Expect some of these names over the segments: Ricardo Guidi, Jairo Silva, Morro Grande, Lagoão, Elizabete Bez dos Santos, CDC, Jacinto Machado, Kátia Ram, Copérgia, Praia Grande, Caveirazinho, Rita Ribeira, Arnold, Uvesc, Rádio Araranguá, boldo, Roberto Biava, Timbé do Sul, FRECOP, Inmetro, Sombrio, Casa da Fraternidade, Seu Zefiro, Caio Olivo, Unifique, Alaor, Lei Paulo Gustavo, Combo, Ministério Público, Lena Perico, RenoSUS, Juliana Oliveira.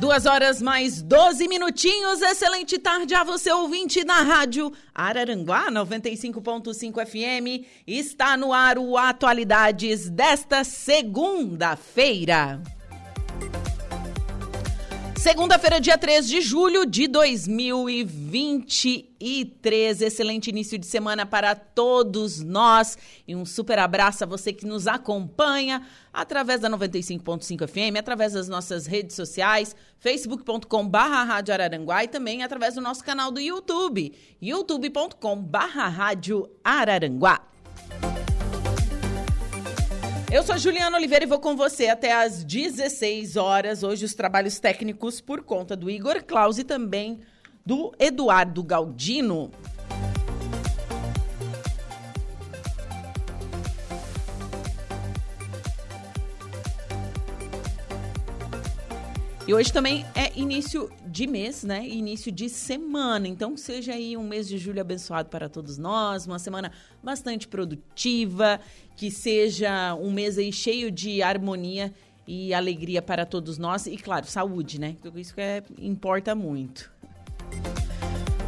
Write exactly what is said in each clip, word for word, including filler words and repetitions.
Duas horas mais doze minutinhos. Excelente tarde a você, ouvinte da Rádio Araranguá, noventa e cinco ponto cinco F M. Está no ar o Atualidades desta segunda-feira. Segunda-feira, dia três de julho de dois mil e vinte e três. Excelente início de semana para todos nós. E um super abraço a você que nos acompanha através da noventa e cinco ponto cinco F M, através das nossas redes sociais, facebook ponto com barra Rádio Araranguá, e também através do nosso canal do YouTube, youtube ponto com barra Rádio Araranguá. Eu sou Juliana Oliveira e vou com você até às dezesseis horas. Hoje os trabalhos técnicos por conta do Igor Klaus e também do Eduardo Galdino. E hoje também é início de mês, né? Início de semana. Então, seja aí um mês de julho abençoado para todos nós, uma semana bastante produtiva, que seja um mês aí cheio de harmonia e alegria para todos nós. E, claro, saúde, né? Isso que é, importa muito.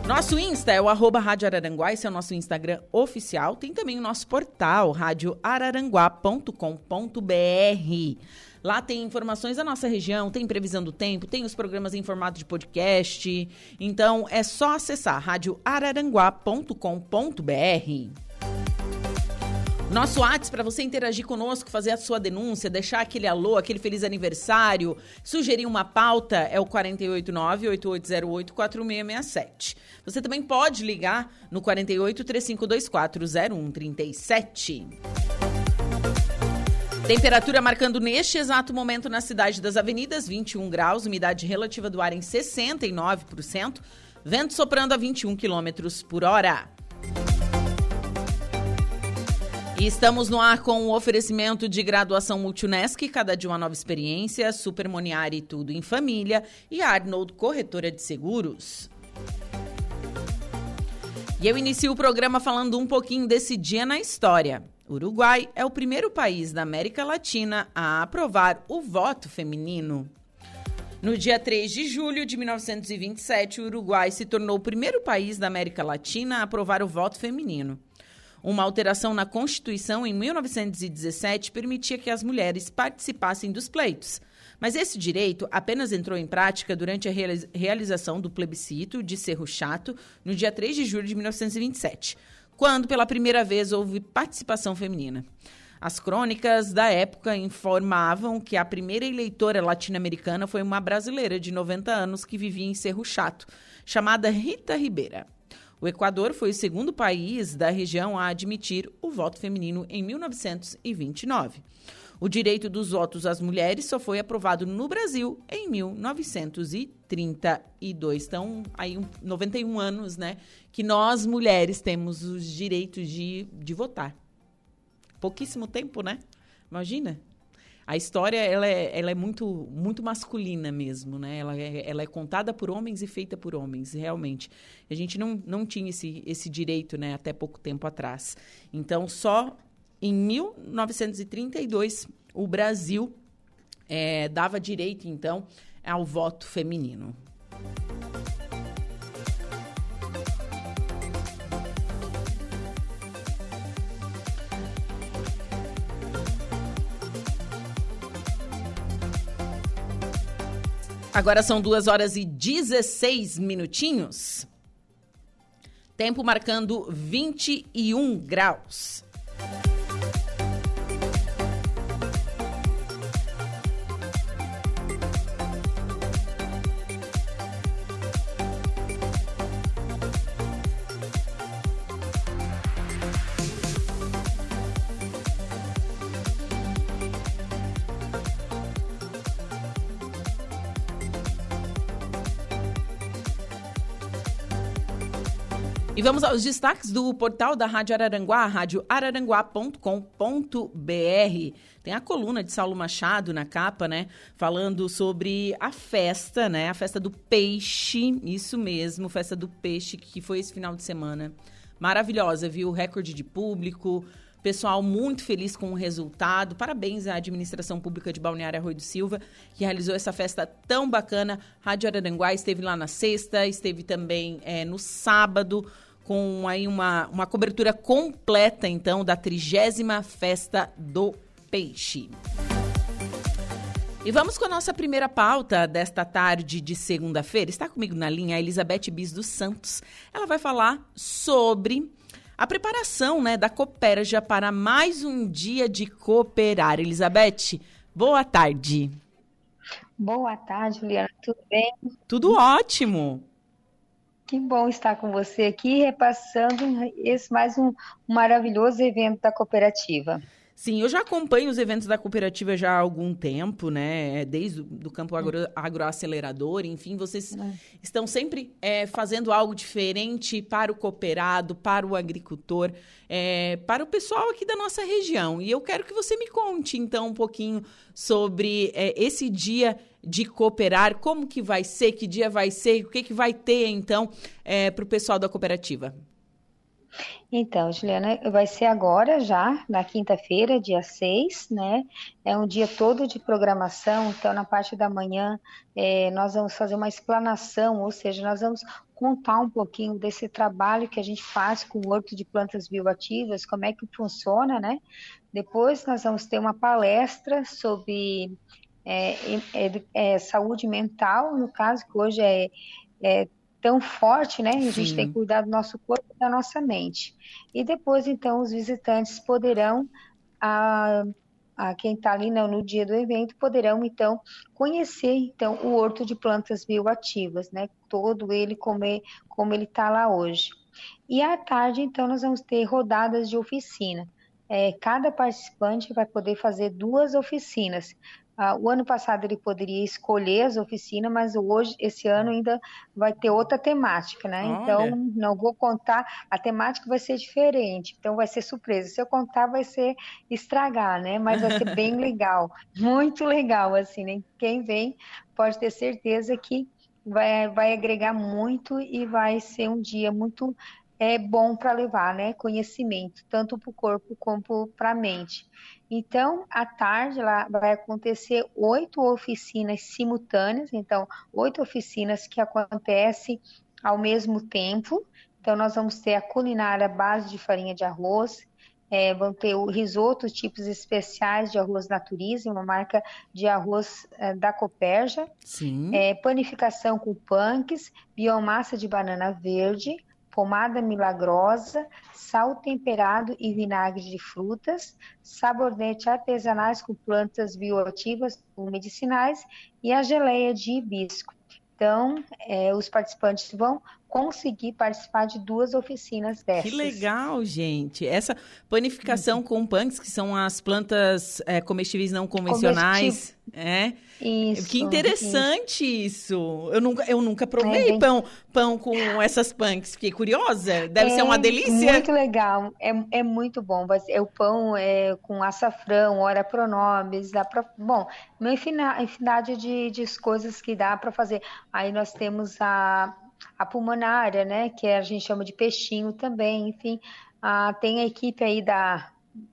Nosso Insta é o arroba Rádio Araranguá, esse é o nosso Instagram oficial. Tem também o nosso portal, rádio araranguá ponto com ponto br. Lá tem informações da nossa região, tem previsão do tempo, tem os programas em formato de podcast. Então, é só acessar rádio araranguá ponto com ponto br. Nosso WhatsApp para você interagir conosco, fazer a sua denúncia, deixar aquele alô, aquele feliz aniversário, sugerir uma pauta, é o quatro oito nove, oito oito zero oito, quatro seis seis sete. Você também pode ligar no quatro oito, três cinco dois quatro, zero um três sete. Temperatura marcando neste exato momento na cidade das avenidas, vinte e um graus, umidade relativa do ar em sessenta e nove por cento, vento soprando a vinte e um quilômetros por hora. E estamos no ar com o oferecimento de graduação Multunesc, cada dia uma nova experiência, Super Moniari, tudo em família, e Arnold Corretora de Seguros. E eu inicio o programa falando um pouquinho desse dia na história. O Uruguai é o primeiro país da América Latina a aprovar o voto feminino. No dia três de julho de mil novecentos e vinte e sete, o Uruguai se tornou o primeiro país da América Latina a aprovar o voto feminino. Uma alteração na Constituição em mil novecentos e dezessete permitia que as mulheres participassem dos pleitos, mas esse direito apenas entrou em prática durante a realização do plebiscito de Cerro Chato no dia três de julho de mil novecentos e vinte e sete, quando pela primeira vez houve participação feminina. As crônicas da época informavam que a primeira eleitora latino-americana foi uma brasileira de noventa anos que vivia em Cerro Chato, chamada Rita Ribeira. O Equador foi o segundo país da região a admitir o voto feminino em mil novecentos e vinte e nove. O direito dos votos às mulheres só foi aprovado no Brasil em mil novecentos e trinta e dois. Então, aí noventa e um anos, né, que nós, mulheres, temos os direitos de, de votar. Pouquíssimo tempo, né? Imagina. A história ela é, ela é muito, muito masculina mesmo, né? Ela é, ela é contada por homens e feita por homens, realmente. A gente não, não tinha esse, esse direito, né, até pouco tempo atrás. Então, só em mil novecentos e trinta e dois, o Brasil é, dava direito, então, ao voto feminino. Agora são duas horas e dezesseis minutinhos. Tempo marcando vinte e um graus. E vamos aos destaques do portal da Rádio Araranguá, rádio araranguá ponto com ponto b r. Tem a coluna de Saulo Machado na capa, né? Falando sobre a festa, né? A festa do peixe, isso mesmo, festa do peixe, que foi esse final de semana. Maravilhosa, viu? Recorde de público, pessoal muito feliz com o resultado. Parabéns à administração pública de Balneário Arroio do Silva, que realizou essa festa tão bacana. Rádio Araranguá esteve lá na sexta, esteve também é, no sábado, com aí uma, uma cobertura completa, então, da trigésima Festa do Peixe. E vamos com a nossa primeira pauta desta tarde de segunda-feira. Está comigo na linha a Elizabete Bez dos Santos. Ela vai falar sobre a preparação, né, da Copérja para mais um dia de cooperar. Elizabete, boa tarde. Boa tarde, Juliana. Tudo bem? Tudo ótimo. Que bom estar com você aqui, repassando esse mais um maravilhoso evento da cooperativa. Sim, eu já acompanho os eventos da cooperativa já há algum tempo, né? Desde o do campo agro, agroacelerador, enfim, vocês é. estão sempre é, fazendo algo diferente para o cooperado, para o agricultor, é, para o pessoal aqui da nossa região. E eu quero que você me conte, então, um pouquinho sobre é, esse dia de cooperar, como que vai ser, que dia vai ser, o que, que vai ter, então, é, para o pessoal da cooperativa. Então, Juliana, vai ser agora já, na quinta-feira, dia seis, né? É um dia todo de programação, então na parte da manhã é, nós vamos fazer uma explanação, ou seja, nós vamos contar um pouquinho desse trabalho que a gente faz com o horto de plantas bioativas, como é que funciona, né? Depois nós vamos ter uma palestra sobre é, é, é, saúde mental, no caso, que hoje é... é tão forte, né? A gente Sim. tem que cuidar do nosso corpo e da nossa mente. E depois, então, os visitantes poderão, a, a quem está ali no, no dia do evento, poderão, então, conhecer, então, o horto de plantas bioativas, né? Todo ele comer, como ele está lá hoje. E à tarde, então, nós vamos ter rodadas de oficina. É, cada participante vai poder fazer duas oficinas. Ah, o ano passado ele poderia escolher as oficinas, mas hoje, esse ano ainda vai ter outra temática, né? Olha. Então, não vou contar, a temática vai ser diferente, então vai ser surpresa. Se eu contar, vai ser estragar, né? Mas vai ser bem legal, muito legal, assim, né? Quem vem pode ter certeza que vai, vai agregar muito e vai ser um dia muito é, bom para levar, né? Conhecimento, tanto para o corpo como para a mente. Então, à tarde, lá vai acontecer oito oficinas simultâneas, então, oito oficinas que acontecem ao mesmo tempo. Então, nós vamos ter a culinária à base de farinha de arroz, é, vão ter o risoto, tipos especiais de arroz Naturiza, uma marca de arroz é, da Copérja, Sim. É, panificação com punks, biomassa de banana verde, pomada milagrosa, sal temperado e vinagre de frutas, sabonete artesanais com plantas bioativas ou medicinais e a geleia de hibisco. Então, é, os participantes vão conseguir participar de duas oficinas dessas. Que legal, gente! Essa panificação uhum. com punks, que são as plantas é, comestíveis não convencionais. É. Isso, que interessante isso! isso. Eu nunca, eu nunca provei é bem... pão, pão com essas punks. Fiquei curiosa. Deve é ser uma delícia. Muito legal. É, é muito bom. É o pão é, com açafrão, ora pronobis, dá pra... Bom, uma infinidade de, de coisas que dá para fazer. Aí nós temos a, a pulmonária, né? Que a gente chama de peixinho também. Enfim, a, tem a equipe aí da,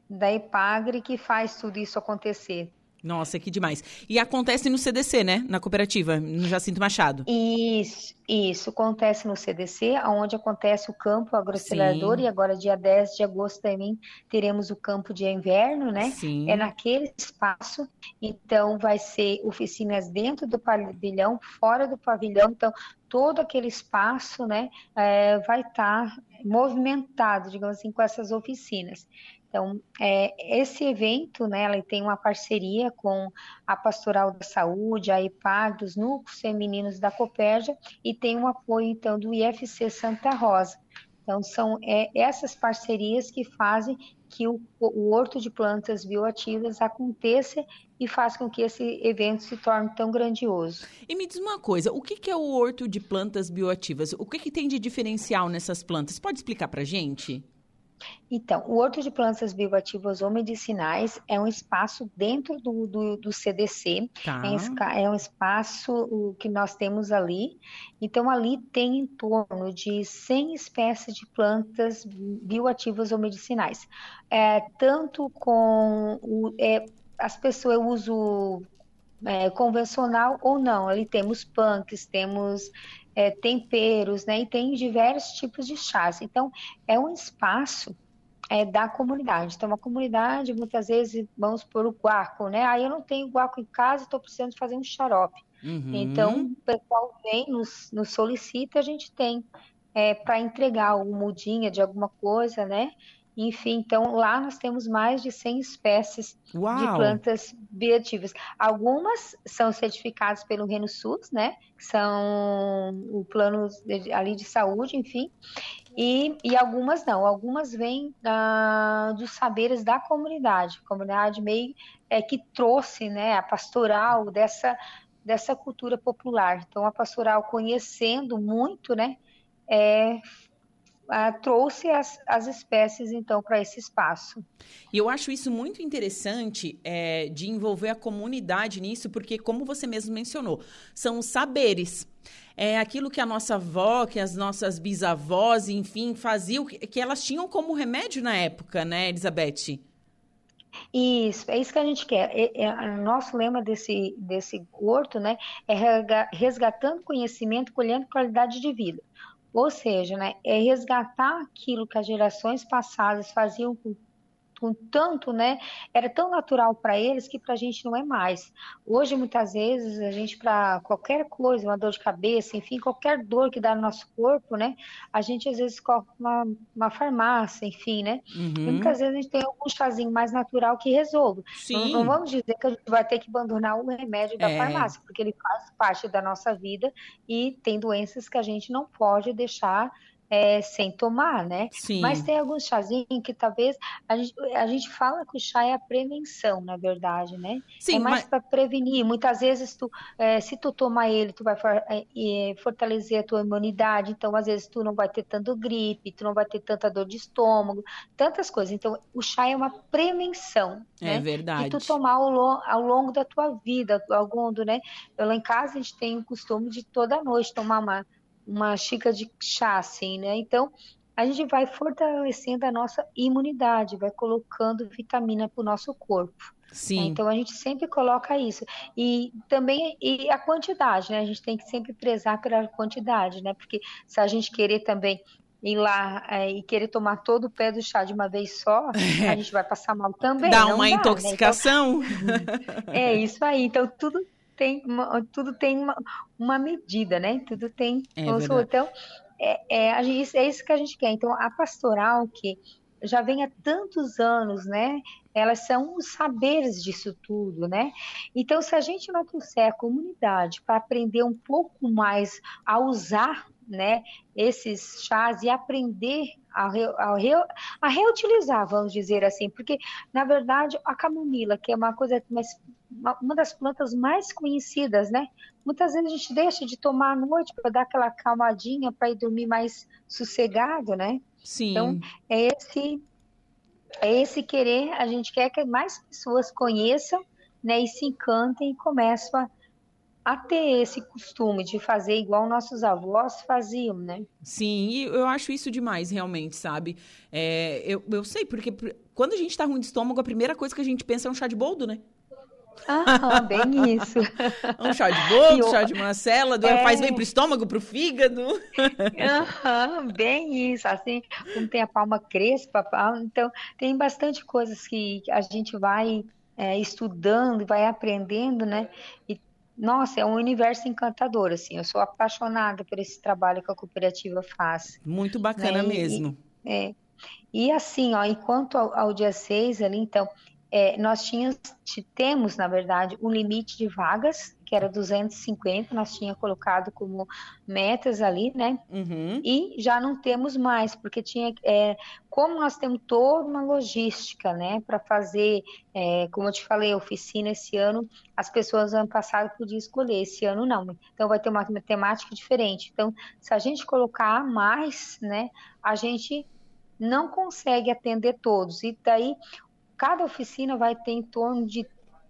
da Epagre que faz tudo isso acontecer. Nossa, que demais. E acontece no C D C, né? Na cooperativa, no Jacinto Machado. Isso, isso. Acontece no C D C, onde acontece o campo agroacelerador. Sim. E agora, dia dez de agosto, também teremos o campo de inverno, né? Sim. É naquele espaço. Então, vai ser oficinas dentro do pavilhão, fora do pavilhão. Então, todo aquele espaço, né, é, vai estar movimentado, digamos assim, com essas oficinas. Então, é, esse evento, né, ela tem uma parceria com a Pastoral da Saúde, a Epagre, os núcleos femininos da Copérgia e tem um apoio, então, do I F C Santa Rosa. Então, são é, essas parcerias que fazem que o, o Horto de Plantas Bioativas aconteça e faz com que esse evento se torne tão grandioso. E me diz uma coisa, o que, que é o Horto de Plantas Bioativas? O que, que tem de diferencial nessas plantas? Pode explicar para a gente? Então, o Horto de Plantas Bioativas ou Medicinais é um espaço dentro do, do, do C D C, tá. é, é um espaço que nós temos ali. Então, ali tem em torno de cem espécies de plantas bioativas ou medicinais, é, tanto com o, é, as pessoas usam é, convencional ou não. Ali temos punks, temos... É, temperos, né, e tem diversos tipos de chás. Então, é um espaço é, da comunidade. Então, a comunidade, muitas vezes, vamos pôr o guaco, né? Aí ah, eu não tenho guaco em casa, estou precisando fazer um xarope. Uhum. Então, o pessoal vem, nos, nos solicita, a gente tem é, para entregar uma mudinha de alguma coisa, né? Enfim, então lá nós temos mais de cem espécies Uau. de plantas bioativas. Algumas são certificadas pelo RenoSUS, né? Que são o plano de, ali de saúde, enfim. E, e algumas não, algumas vêm ah, dos saberes da comunidade, comunidade meio é, que trouxe, né, a pastoral dessa, dessa cultura popular. Então a pastoral conhecendo muito, né? É, Uh, trouxe as, as espécies, então, para esse espaço. E eu acho isso muito interessante, é, de envolver a comunidade nisso, porque, como você mesmo mencionou, são os saberes. É aquilo que a nossa avó, que as nossas bisavós, enfim, faziam, que, que elas tinham como remédio na época, né, Elizabete? Isso, é isso que a gente quer. É, é, o nosso lema desse, desse horto, né, é resgatando conhecimento, colhendo qualidade de vida. Ou seja, né, é resgatar aquilo que as gerações passadas faziam com, com tanto, né, era tão natural para eles que para a gente não é mais. Hoje, muitas vezes, a gente, para qualquer coisa, uma dor de cabeça, enfim, qualquer dor que dá no nosso corpo, né, a gente às vezes corre uma, uma farmácia, enfim, né, uhum. E muitas vezes a gente tem algum chazinho mais natural que resolve. Não, não vamos dizer que a gente vai ter que abandonar o remédio da é. farmácia, porque ele faz parte da nossa vida e tem doenças que a gente não pode deixar É, sem tomar, né? Sim. Mas tem alguns chazinhos que talvez a gente, a gente fala que o chá é a prevenção, na verdade, né? Sim, é mais mas... para prevenir. Muitas vezes tu, é, se tu tomar ele, tu vai for, é, fortalecer a tua imunidade. Então, às vezes tu não vai ter tanto gripe, tu não vai ter tanta dor de estômago, tantas coisas. Então, o chá é uma prevenção, né? É verdade. E tu tomar ao, long, ao longo da tua vida, algum, né? Eu, lá em casa a gente tem o costume de toda noite tomar uma uma xícara de chá, assim, né? Então, a gente vai fortalecendo a nossa imunidade, vai colocando vitamina para o nosso corpo. Sim. Né? Então, a gente sempre coloca isso. E também e a quantidade, né? A gente tem que sempre prezar pela quantidade, né? Porque se a gente querer também ir lá é, e querer tomar todo o pé do chá de uma vez só, a gente vai passar mal também. Dá Não uma dá, intoxicação. Né? Então, é isso aí. Então, tudo... Tem uma, tudo tem uma, uma medida, né? Tudo tem... É então, é, é, é isso que a gente quer. Então, a pastoral, que já vem há tantos anos, né? Elas são os saberes disso tudo, né? Então, se a gente não trouxer a comunidade para aprender um pouco mais a usar, né, esses chás e aprender a, re, a, re, a reutilizar, vamos dizer assim, porque, na verdade, a camomila, que é uma coisa mais... uma das plantas mais conhecidas, né? Muitas vezes a gente deixa de tomar à noite para dar aquela calmadinha, para ir dormir mais sossegado, né? Sim. Então, é esse, é esse querer, a gente quer que mais pessoas conheçam, né? E se encantem e começam a, a ter esse costume de fazer igual nossos avós faziam, né? Sim, e eu acho isso demais, realmente, sabe? É, eu, eu sei, porque quando a gente tá ruim de estômago, a primeira coisa que a gente pensa é um chá de boldo, né? Ah, bem isso. Um chá de boldo, um chá de macela, é... faz bem pro estômago, pro fígado. Aham, bem isso. Assim, como tem a palma crespa, então tem bastante coisas que a gente vai é, estudando, vai aprendendo, né? E, nossa, é um universo encantador, assim. Eu sou apaixonada por esse trabalho que a cooperativa faz. Muito bacana, né? Mesmo. E, é. E assim, ó, enquanto ao, ao dia seis ali, então... É, nós tínhamos, temos, na verdade, um limite de vagas que era duzentos e cinquenta, nós tínhamos colocado como metas ali, né? Uhum. E já não temos mais, porque tinha, é, como nós temos toda uma logística, né, para fazer, é, como eu te falei, oficina esse ano, as pessoas ano passado podiam escolher, esse ano não. Então vai ter uma temática diferente. Então, se a gente colocar mais, né, a gente não consegue atender todos. E daí, cada oficina vai ter em torno de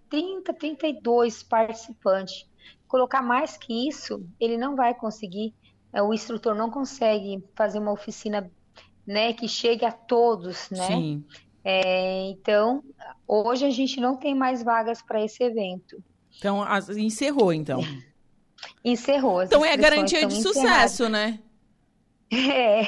trinta, trinta e dois participantes. Colocar mais que isso, ele não vai conseguir, o instrutor não consegue fazer uma oficina, né, que chegue a todos, né? Sim. É, então, hoje a gente não tem mais vagas para esse evento. Então, as, encerrou, então. Encerrou. Então, é garantia de sucesso, encerradas, né? É,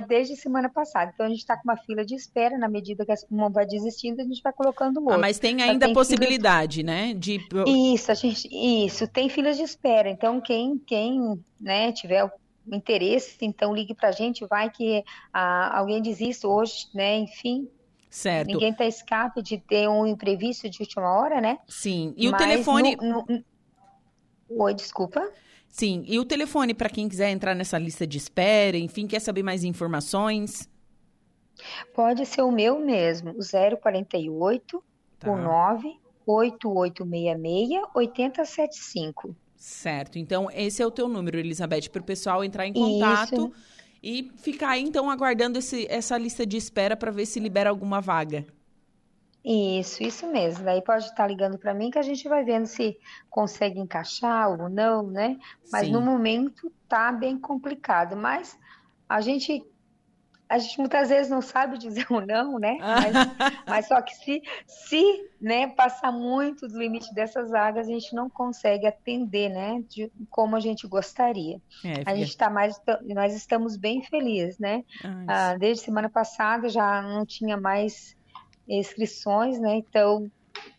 desde semana passada. Então a gente está com uma fila de espera. Na medida que uma vai desistindo, a gente vai colocando o outro. Ah, mas tem ainda mas tem a possibilidade, fila... né? De... Isso, a gente, isso, tem filas de espera. Então quem, quem né, tiver interesse, então ligue para a gente. Vai que ah, alguém desista hoje, né? Enfim. Certo. Ninguém está escape de ter um imprevisto de última hora, né? Sim. E mas o telefone. No, no... Oi, desculpa. Sim, e o telefone para quem quiser entrar nessa lista de espera, enfim, quer saber mais informações? Pode ser o meu mesmo, zero quarenta e oito, tá. nove oito oito seis seis, oito zero sete cinco. Certo, então esse é o teu número, Elizabete, para o pessoal entrar em contato. Isso. E ficar aí, então, aguardando esse, essa lista de espera para ver se libera alguma vaga. Isso, isso mesmo. Daí pode estar ligando para mim que a gente vai vendo se consegue encaixar ou não, né? Mas Sim. No momento tá bem complicado, mas a gente a gente muitas vezes não sabe dizer ou não, né? Mas, mas só que se, se né, passar muito do limite dessas vagas, a gente não consegue atender, né? De, como a gente gostaria. É, a gente tá mais, nós estamos bem felizes, né? Ah, ah, desde semana passada já não tinha mais inscrições, né? Então,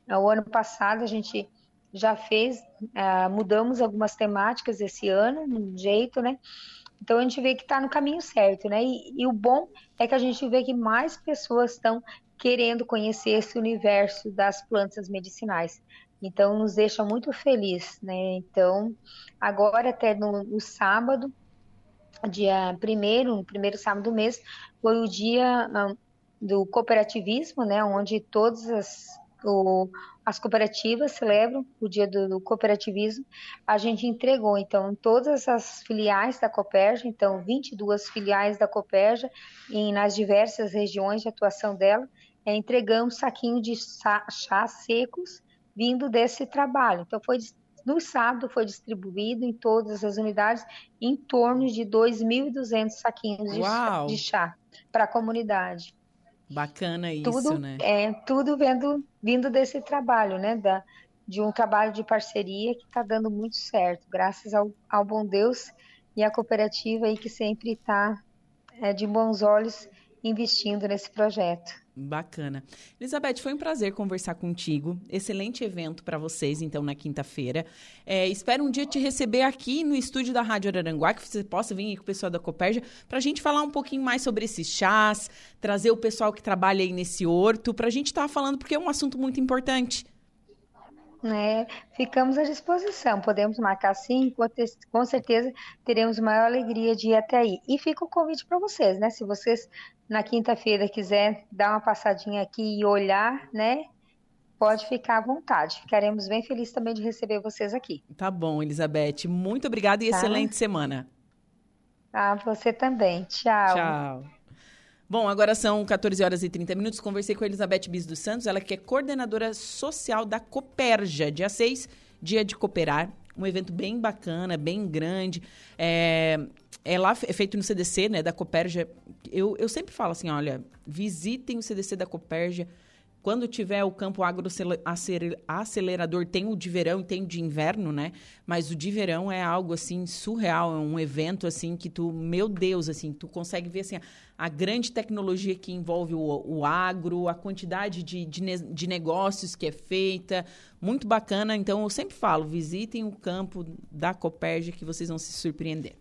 o ano passado a gente já fez, uh, mudamos algumas temáticas esse ano, de um jeito, né? Então a gente vê que está no caminho certo, né? E, e o bom é que a gente vê que mais pessoas estão querendo conhecer esse universo das plantas medicinais. Então nos deixa muito feliz, né? Então agora até no, no sábado, dia primeiro, no primeiro sábado do mês, foi o dia uh, do cooperativismo, né, onde todas as, o, as cooperativas celebram o dia do, do cooperativismo. A gente entregou, então, todas as filiais da Copérgia, então, vinte e duas filiais da Copérgia, e nas diversas regiões de atuação dela, é, entregamos um saquinho de chá, chás secos vindo desse trabalho. Então, foi no sábado foi distribuído em todas as unidades em torno de dois mil e duzentos saquinhos de, de chá para a comunidade. Bacana isso, tudo, né? É, tudo vendo, vindo desse trabalho, né? Da, de um trabalho de parceria que está dando muito certo, graças ao, ao bom Deus e à cooperativa aí que sempre está é, de bons olhos investindo nesse projeto. Bacana. Elizabete, foi um prazer conversar contigo. Excelente evento para vocês, então, na quinta-feira. É, espero um dia te receber aqui no estúdio da Rádio Araranguá, que você possa vir aí com o pessoal da Copérgia, para a gente falar um pouquinho mais sobre esses chás, trazer o pessoal que trabalha aí nesse horto, para a gente estar tá falando, porque é um assunto muito importante. É, ficamos à disposição, podemos marcar sim, com certeza teremos maior alegria de ir até aí. E fica o convite para vocês, né? Se vocês na quinta-feira quiser dar uma passadinha aqui e olhar, né? Pode ficar à vontade, ficaremos bem felizes também de receber vocês aqui. Tá bom, Elizabete, muito obrigada e tá. Excelente semana. Ah, você também, tchau. Tchau. Bom, agora são quatorze horas e trinta minutos. Conversei com a Elizabete Bez dos Santos, ela que é coordenadora social da Copérgia. Dia seis, Dia de Cooperar. Um evento bem bacana, bem grande. É, é lá é feito no C D C, né, da Copérgia. Eu, eu sempre falo assim, olha, visitem o C D C da Copérgia. Quando tiver o campo agroacelerador, tem o de verão e tem o de inverno, né? Mas o de verão é algo, assim, surreal. É um evento, assim, que tu... Meu Deus, assim, tu consegue ver, assim, a, a grande tecnologia que envolve o, o agro, a quantidade de, de, de negócios que é feita. Muito bacana. Então, eu sempre falo, visitem o campo da Copérgia que vocês vão se surpreender.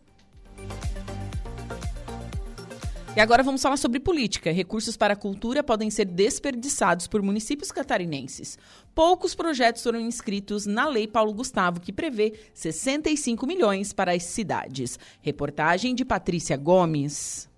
E agora vamos falar sobre política. Recursos para a cultura podem ser desperdiçados por municípios catarinenses. Poucos projetos foram inscritos na Lei Paulo Gustavo, que prevê sessenta e cinco milhões para as cidades. Reportagem de Patrícia Gomes.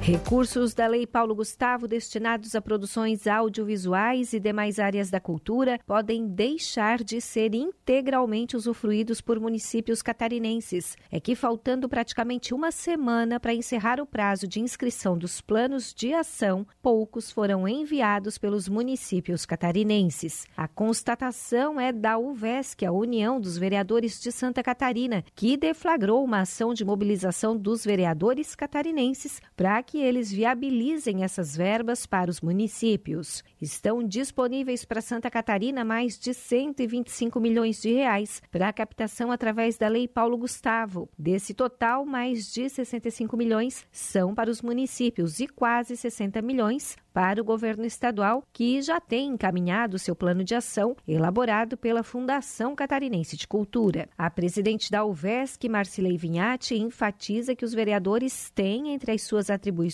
Recursos da Lei Paulo Gustavo destinados a produções audiovisuais e demais áreas da cultura podem deixar de ser integralmente usufruídos por municípios catarinenses. É que, faltando praticamente uma semana para encerrar o prazo de inscrição dos planos de ação, poucos foram enviados pelos municípios catarinenses. A constatação é da Uvesc, a União dos Vereadores de Santa Catarina, que deflagrou uma ação de mobilização dos vereadores catarinenses para que que eles viabilizem essas verbas para os municípios. Estão disponíveis para Santa Catarina mais de cento e vinte e cinco milhões de reais para a captação através da Lei Paulo Gustavo. Desse total, mais de sessenta e cinco milhões são para os municípios e quase sessenta milhões para o governo estadual, que já tem encaminhado seu plano de ação, elaborado pela Fundação Catarinense de Cultura. A presidente da Uvesc, Marcilei Vinhatti, enfatiza que os vereadores têm entre as suas atribuições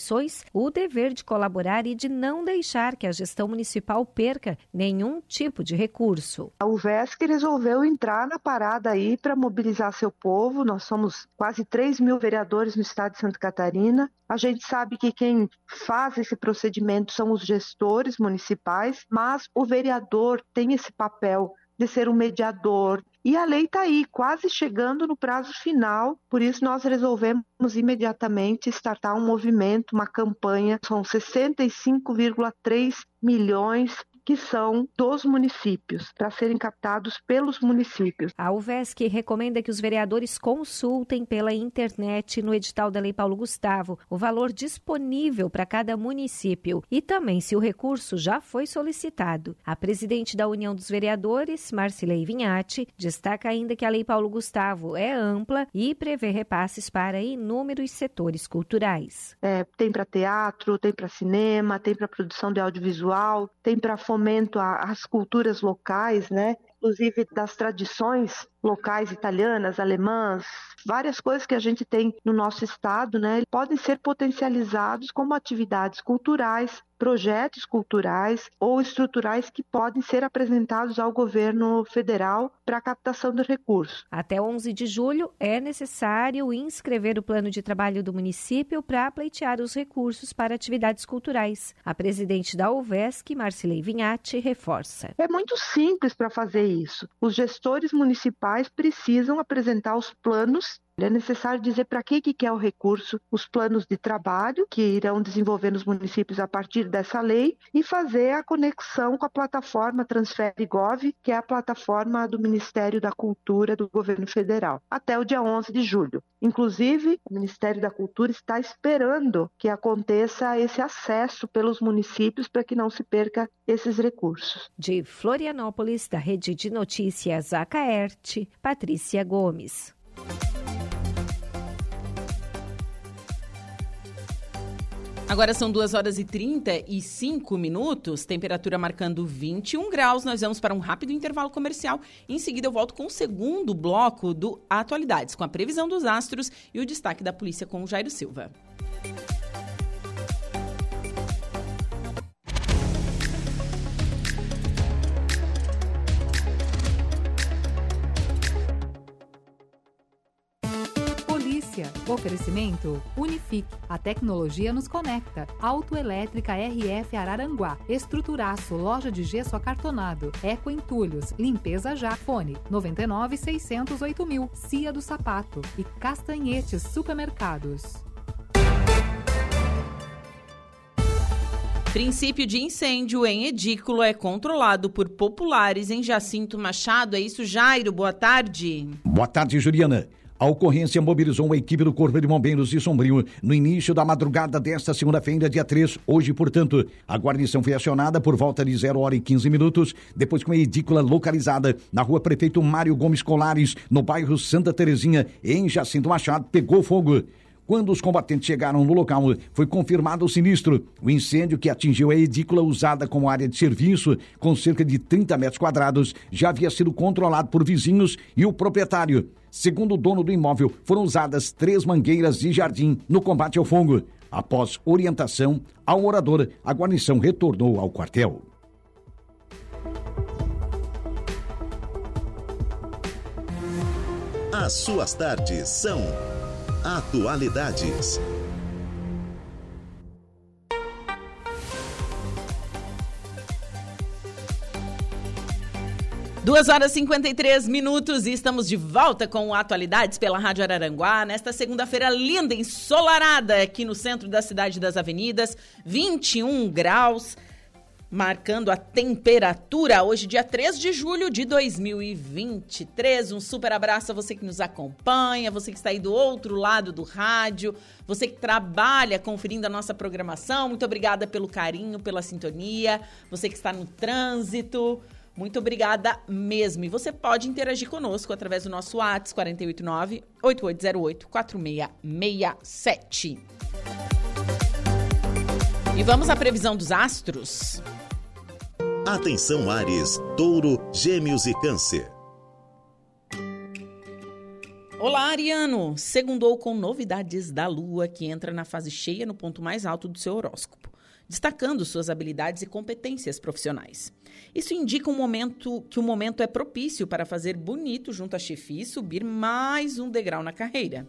o dever de colaborar e de não deixar que a gestão municipal perca nenhum tipo de recurso. A Uvesc resolveu entrar na parada aí para mobilizar seu povo. Nós somos quase três mil vereadores no estado de Santa Catarina. A gente sabe que quem faz esse procedimento são os gestores municipais, mas o vereador tem esse papel de ser um mediador. E a lei está aí, quase chegando no prazo final, por isso nós resolvemos imediatamente startar um movimento, uma campanha. São sessenta e cinco vírgula três milhões que são dos municípios, para serem captados pelos municípios. A Uvesc recomenda que os vereadores consultem pela internet no edital da Lei Paulo Gustavo o valor disponível para cada município e também se o recurso já foi solicitado. A presidente da União dos Vereadores, Marcilei Vinhatti, destaca ainda que a Lei Paulo Gustavo é ampla e prevê repasses para inúmeros setores culturais. É, tem para teatro, tem para cinema, tem para produção de audiovisual, tem para fomento às culturas locais, né? Inclusive das tradições locais italianas, alemãs, várias coisas que a gente tem no nosso estado, né? Podem ser potencializados como atividades culturais, projetos culturais ou estruturais que podem ser apresentados ao governo federal para a captação do recurso. Até onze de julho é necessário inscrever o plano de trabalho do município para pleitear os recursos para atividades culturais. A presidente da Uvesc, Marcilei Vinhatti, reforça. É muito simples para fazer isso. Os gestores municipais precisam apresentar os planos. É necessário dizer para que que é o recurso, os planos de trabalho que irão desenvolver nos municípios a partir dessa lei e fazer a conexão com a plataforma Transfere ponto gov, que é a plataforma do Ministério da Cultura do Governo Federal, até o dia onze de julho. Inclusive, o Ministério da Cultura está esperando que aconteça esse acesso pelos municípios para que não se perca esses recursos. De Florianópolis, da Rede de Notícias Acaerte, Patrícia Gomes. Agora são duas horas e trinta e cinco minutos, temperatura marcando vinte e um graus. Nós vamos para um rápido intervalo comercial. Em seguida, eu volto com o segundo bloco do Atualidades, com a previsão dos astros e o destaque da polícia com o Jairo Silva. Oferecimento Unifique, a tecnologia nos conecta. Autoelétrica R F Araranguá, Estruturaço, loja de gesso acartonado, Eco Entulhos, Limpeza Já, Fone noventa e nove, seiscentos e oito mil, Cia do Sapato e Castanhetes Supermercados. Princípio de incêndio em edículo é controlado por populares em Jacinto Machado. É isso, Jairo, boa tarde. Boa tarde, Juliana. A ocorrência mobilizou uma equipe do Corpo de Bombeiros de Sombrio no início da madrugada desta segunda-feira, dia três. Hoje, portanto, a guarnição foi acionada por volta de zero hora e quinze minutos, depois que uma edícula localizada na rua Prefeito Mário Gomes Colares, no bairro Santa Terezinha, em Jacinto Machado, pegou fogo. Quando os combatentes chegaram no local, foi confirmado o sinistro. O incêndio, que atingiu a edícula usada como área de serviço, com cerca de trinta metros quadrados, já havia sido controlado por vizinhos e o proprietário. Segundo o dono do imóvel, foram usadas três mangueiras de jardim no combate ao fogo. Após orientação ao morador, a guarnição retornou ao quartel. As suas tardes são Atualidades. duas horas e cinquenta e três minutos e estamos de volta com Atualidades pela Rádio Araranguá. Nesta segunda-feira linda, ensolarada, aqui no centro da cidade das avenidas, vinte e um graus, marcando a temperatura. Hoje, dia três de julho de dois mil e vinte e três. Um super abraço a você que nos acompanha, você que está aí do outro lado do rádio, você que trabalha conferindo a nossa programação. Muito obrigada pelo carinho, pela sintonia. Você que está no trânsito, muito obrigada mesmo. E você pode interagir conosco através do nosso WhatsApp quatro oito nove, oito oito zero oito, quatro seis seis sete. E vamos à previsão dos astros. Atenção, Áries, Touro, Gêmeos e Câncer. Olá, Ariano! Segundou com novidades da Lua, que entra na fase cheia no ponto mais alto do seu horóscopo, destacando suas habilidades e competências profissionais. Isso indica um momento, que o momento é propício para fazer bonito junto à chefia e subir mais um degrau na carreira.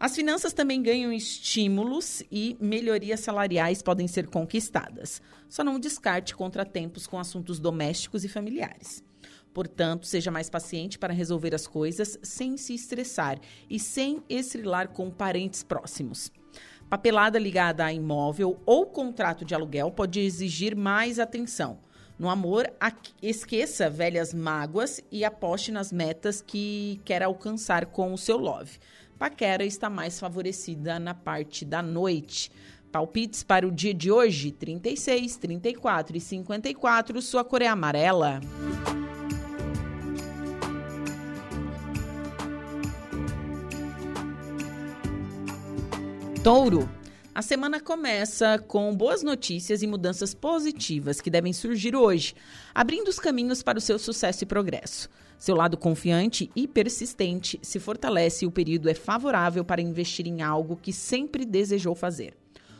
As finanças também ganham estímulos e melhorias salariais podem ser conquistadas. Só não descarte contratempos com assuntos domésticos e familiares. Portanto, seja mais paciente para resolver as coisas sem se estressar e sem estrilar com parentes próximos. Papelada ligada a imóvel ou contrato de aluguel pode exigir mais atenção. No amor, esqueça velhas mágoas e aposte nas metas que quer alcançar com o seu love. Paquera está mais favorecida na parte da noite. Palpites para o dia de hoje, trinta e seis, trinta e quatro e cinquenta e quatro, sua cor é amarela. Touro, a semana começa com boas notícias e mudanças positivas que devem surgir hoje, abrindo os caminhos para o seu sucesso e progresso. Seu lado confiante e persistente se fortalece e o período é favorável para investir em algo que sempre desejou fazer.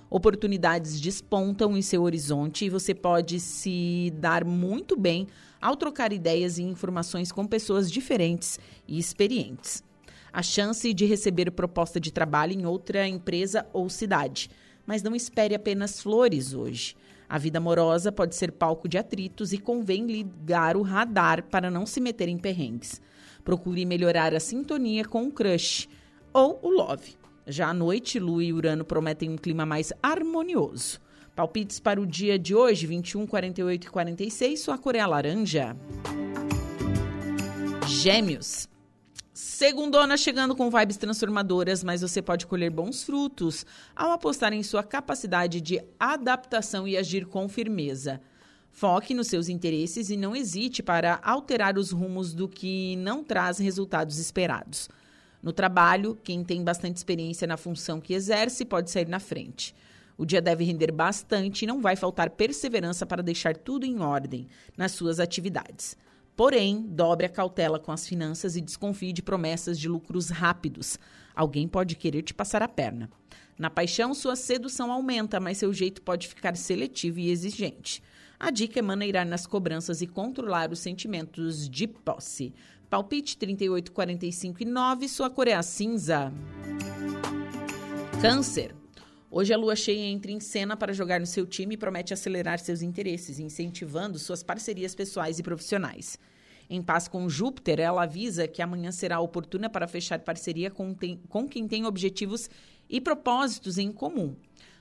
Oportunidades despontam em seu horizonte e você pode se dar muito bem ao trocar ideias e informações com pessoas diferentes e experientes. A chance de receber proposta de trabalho em outra empresa ou cidade. Mas não espere apenas flores hoje. A vida amorosa pode ser palco de atritos e convém ligar o radar para não se meter em perrengues. Procure melhorar a sintonia com o crush ou o love. Já à noite, Lua e Urano prometem um clima mais harmonioso. Palpites para o dia de hoje, vinte e um, quarenta e oito e quarenta e seis, sua cor é laranja. Gêmeos. Segundona chegando com vibes transformadoras, mas você pode colher bons frutos ao apostar em sua capacidade de adaptação e agir com firmeza. Foque nos seus interesses e não hesite para alterar os rumos do que não traz resultados esperados. No trabalho, quem tem bastante experiência na função que exerce pode sair na frente. O dia deve render bastante e não vai faltar perseverança para deixar tudo em ordem nas suas atividades. Porém, dobre a cautela com as finanças e desconfie de promessas de lucros rápidos. Alguém pode querer te passar a perna. Na paixão, sua sedução aumenta, mas seu jeito pode ficar seletivo e exigente. A dica é maneirar nas cobranças e controlar os sentimentos de posse. Palpite trinta e oito, quarenta e cinco e nove, sua cor é a cinza. Câncer. Hoje a lua cheia entra em cena para jogar no seu time e promete acelerar seus interesses, incentivando suas parcerias pessoais e profissionais. Em paz com Júpiter, ela avisa que amanhã será oportuna para fechar parceria com, tem, com quem tem objetivos e propósitos em comum.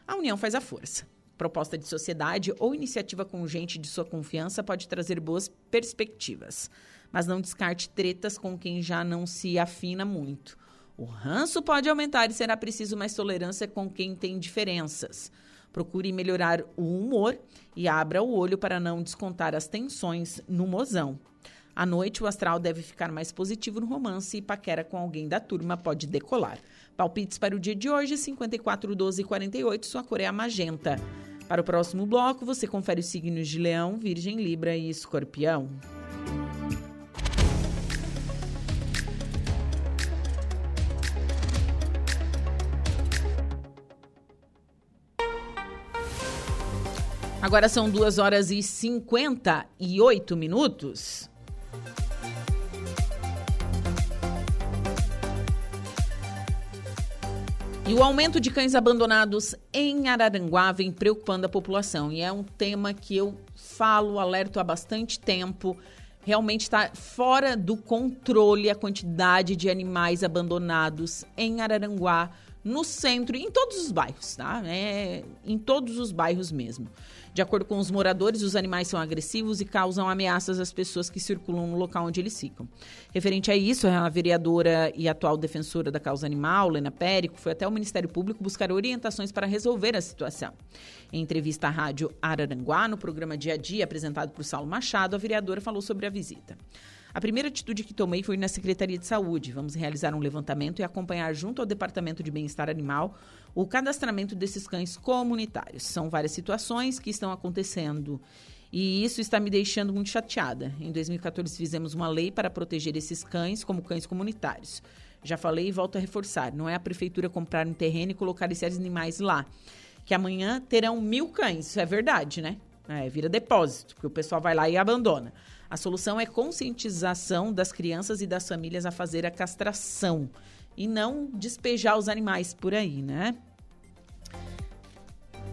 A união faz a força. Proposta de sociedade ou iniciativa com gente de sua confiança pode trazer boas perspectivas. Mas não descarte tretas com quem já não se afina muito. O ranço pode aumentar e será preciso mais tolerância com quem tem diferenças. Procure melhorar o humor e abra o olho para não descontar as tensões no mozão. À noite, o astral deve ficar mais positivo no romance e paquera com alguém da turma pode decolar. Palpites para o dia de hoje, cinquenta e quatro, doze e quarenta e oito, sua cor é a magenta. Para o próximo bloco, você confere os signos de Leão, Virgem, Libra e Escorpião. Agora são duas horas e cinquenta e oito minutos. E o aumento de cães abandonados em Araranguá vem preocupando a população. E é um tema que eu falo, alerto há bastante tempo. Realmente está fora do controle a quantidade de animais abandonados em Araranguá, no centro e em todos os bairros, tá? É, em todos os bairros mesmo. De acordo com os moradores, os animais são agressivos e causam ameaças às pessoas que circulam no local onde eles ficam. Referente a isso, a vereadora e atual defensora da causa animal, Lena Perico, foi até o Ministério Público buscar orientações para resolver a situação. Em entrevista à Rádio Araranguá, no programa Dia a Dia, apresentado por Saulo Machado, a vereadora falou sobre a visita. A primeira atitude que tomei foi na Secretaria de Saúde. Vamos realizar um levantamento e acompanhar junto ao Departamento de Bem-Estar Animal o cadastramento desses cães comunitários. São várias situações que estão acontecendo e isso está me deixando muito chateada. Em dois mil e catorze fizemos uma lei para proteger esses cães como cães comunitários. Já falei e volto a reforçar, não é a prefeitura comprar um terreno e colocar esses animais lá, que amanhã terão mil cães, isso é verdade, né? É, vira depósito, porque o pessoal vai lá e abandona. A solução é conscientização das crianças e das famílias a fazer a castração e não despejar os animais por aí, né?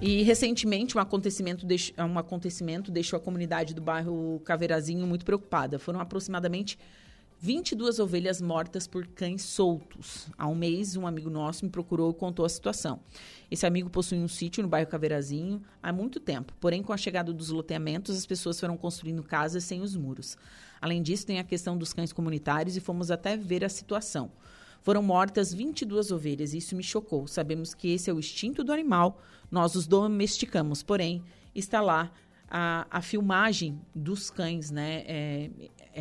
E recentemente um acontecimento, deixo, um acontecimento deixou a comunidade do bairro Caveirazinho muito preocupada. Foram aproximadamente vinte e duas ovelhas mortas por cães soltos. Há um mês, um amigo nosso me procurou e contou a situação. Esse amigo possui um sítio no bairro Caveirazinho há muito tempo. Porém, com a chegada dos loteamentos, as pessoas foram construindo casas sem os muros. Além disso, tem a questão dos cães comunitários e fomos até ver a situação. Foram mortas vinte e duas ovelhas e isso me chocou. Sabemos que esse é o instinto do animal. Nós os domesticamos, porém, está lá a, a filmagem dos cães, né? É,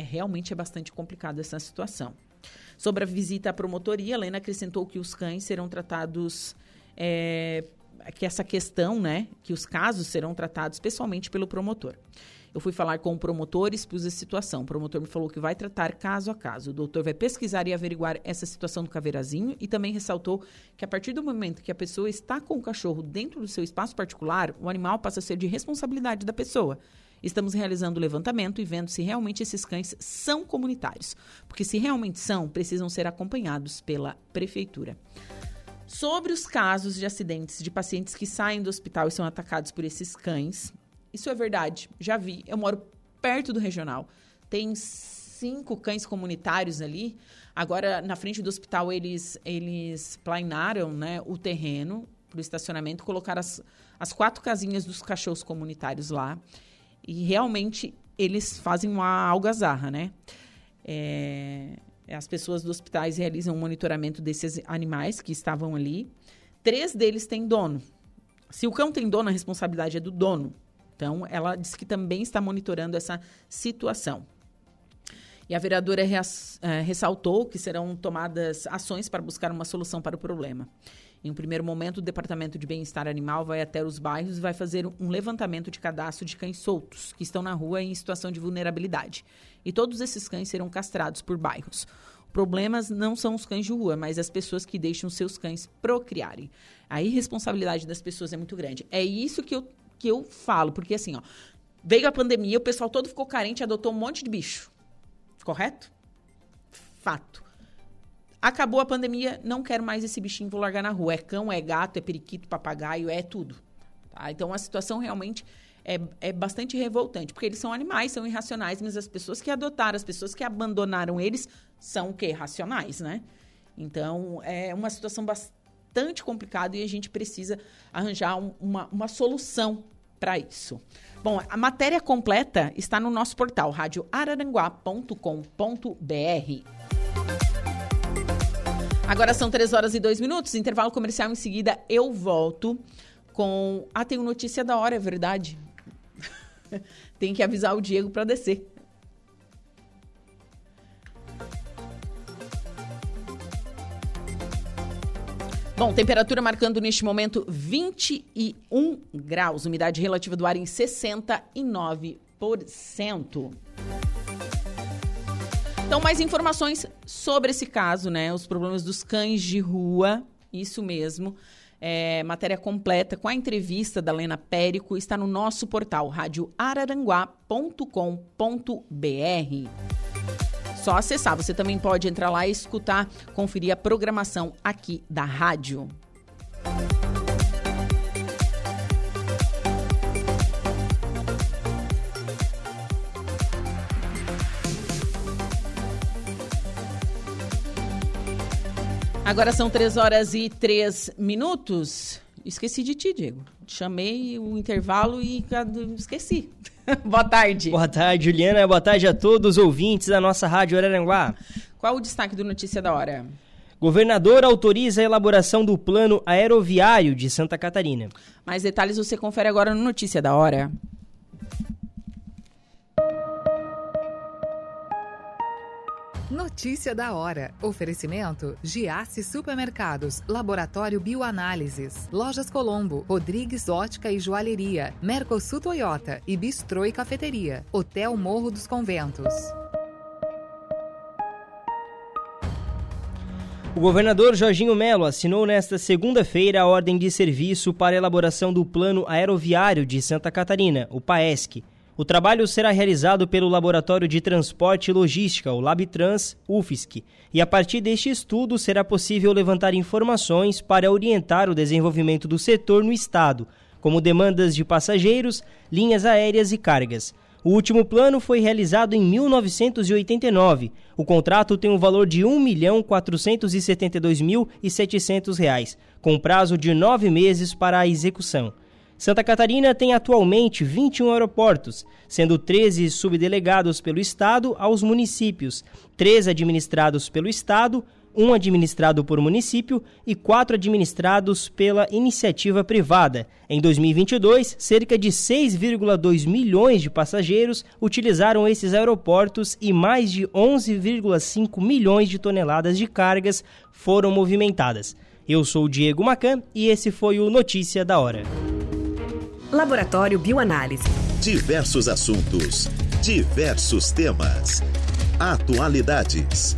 É, realmente é bastante complicado essa situação. Sobre a visita à promotoria, a Lena acrescentou que os cães serão tratados, é, que essa questão, né, que os casos serão tratados pessoalmente pelo promotor. Eu fui falar com o promotor e expus a situação. O promotor me falou que vai tratar caso a caso. O doutor vai pesquisar e averiguar essa situação do Caveirazinho e também ressaltou que a partir do momento que a pessoa está com o cachorro dentro do seu espaço particular, o animal passa a ser de responsabilidade da pessoa. Estamos realizando o levantamento e vendo se realmente esses cães são comunitários. Porque se realmente são, precisam ser acompanhados pela prefeitura. Sobre os casos de acidentes de pacientes que saem do hospital e são atacados por esses cães, isso é verdade, já vi. Eu moro perto do regional. Tem cinco cães comunitários ali. Agora, na frente do hospital, eles, eles planearam, né, o terreno para o estacionamento, colocaram as, as quatro casinhas dos cachorros comunitários lá. E realmente eles fazem uma algazarra, né? É, as pessoas dos hospitais realizam o monitoramento desses animais que estavam ali. Três deles têm dono. Se o cão tem dono, a responsabilidade é do dono. Então, ela diz que também está monitorando essa situação. E a vereadora res, é, ressaltou que serão tomadas ações para buscar uma solução para o problema. Em um primeiro momento, o Departamento de Bem-Estar Animal vai até os bairros e vai fazer um levantamento de cadastro de cães soltos, que estão na rua em situação de vulnerabilidade. E todos esses cães serão castrados por bairros. O problema não são os cães de rua, mas as pessoas que deixam seus cães procriarem. A irresponsabilidade das pessoas é muito grande. É isso que eu, que eu falo, porque assim, ó, veio a pandemia, o pessoal todo ficou carente e adotou um monte de bicho. Correto? Fato. Acabou a pandemia, não quero mais esse bichinho, vou largar na rua. É cão, é gato, é periquito, papagaio, é tudo. Tá? Então, a situação realmente é, é bastante revoltante, porque eles são animais, são irracionais, mas as pessoas que adotaram, as pessoas que abandonaram eles, são o quê? Racionais, né? Então, é uma situação bastante complicada e a gente precisa arranjar um, uma, uma solução para isso. Bom, a matéria completa está no nosso portal, rádio araranguá ponto com ponto br. Agora são três horas e dois minutos, intervalo comercial, em seguida eu volto com... Ah, tem notícia da hora, é verdade. Tem que avisar o Diego para descer. Bom, temperatura marcando neste momento vinte e um graus, umidade relativa do ar em sessenta e nove por cento. Então, mais informações sobre esse caso, né? Os problemas dos cães de rua, isso mesmo. é, matéria completa com a entrevista da Lena Perico está no nosso portal rádio araranguá ponto com ponto br. Só acessar, você também pode entrar lá e escutar, conferir a programação aqui da rádio. Agora são três horas e três minutos. Esqueci de ti, Diego. Chamei o intervalo e esqueci. Boa tarde. Boa tarde, Juliana. Boa tarde a todos os ouvintes da nossa Rádio Araranguá. Qual o destaque do Notícia da Hora? Governador autoriza a elaboração do plano aeroviário de Santa Catarina. Mais detalhes você confere agora no Notícia da Hora. Notícia da hora. Oferecimento Giasse Supermercados, Laboratório Bioanálises, Lojas Colombo, Rodrigues Ótica e Joalheria, Mercosul Toyota e Bistrô e Cafeteria, Hotel Morro dos Conventos. O governador Jorginho Melo assinou nesta segunda-feira a ordem de serviço para elaboração do Plano Aeroviário de Santa Catarina, o PAESC. O trabalho será realizado pelo Laboratório de Transporte e Logística, o Labtrans, Uvesc, e a partir deste estudo será possível levantar informações para orientar o desenvolvimento do setor no estado, como demandas de passageiros, linhas aéreas e cargas. O último plano foi realizado em mil novecentos e oitenta e nove. O contrato tem um valor de um milhão quatrocentos e setenta e dois mil e setecentos reais, com prazo de nove meses para a execução. Santa Catarina tem atualmente vinte e um aeroportos, sendo treze subdelegados pelo Estado aos municípios, três administrados pelo Estado, um administrado por município e quatro administrados pela iniciativa privada. Em dois mil e vinte e dois, cerca de seis vírgula dois milhões de passageiros utilizaram esses aeroportos e mais de onze vírgula cinco milhões de toneladas de cargas foram movimentadas. Eu sou o Diego Macan e esse foi o Notícia da Hora. Laboratório Bioanálise. Diversos assuntos, diversos temas, atualidades.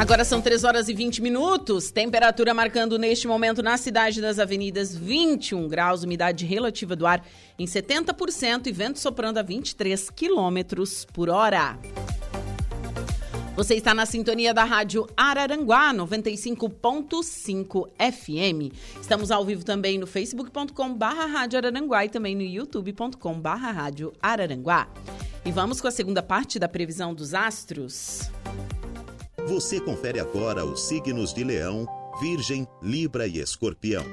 Agora são três horas e vinte minutos, temperatura marcando neste momento na cidade das avenidas vinte e um graus, umidade relativa do ar em setenta por cento e vento soprando a vinte e três quilômetros por hora. Você está na sintonia da Rádio Araranguá, noventa e cinco ponto cinco F M. Estamos ao vivo também no facebook ponto com barra rádio araranguá e também no youtube ponto com barra rádio araranguá. E vamos com a segunda parte da previsão dos astros. Você confere agora os signos de Leão, Virgem, Libra e Escorpião.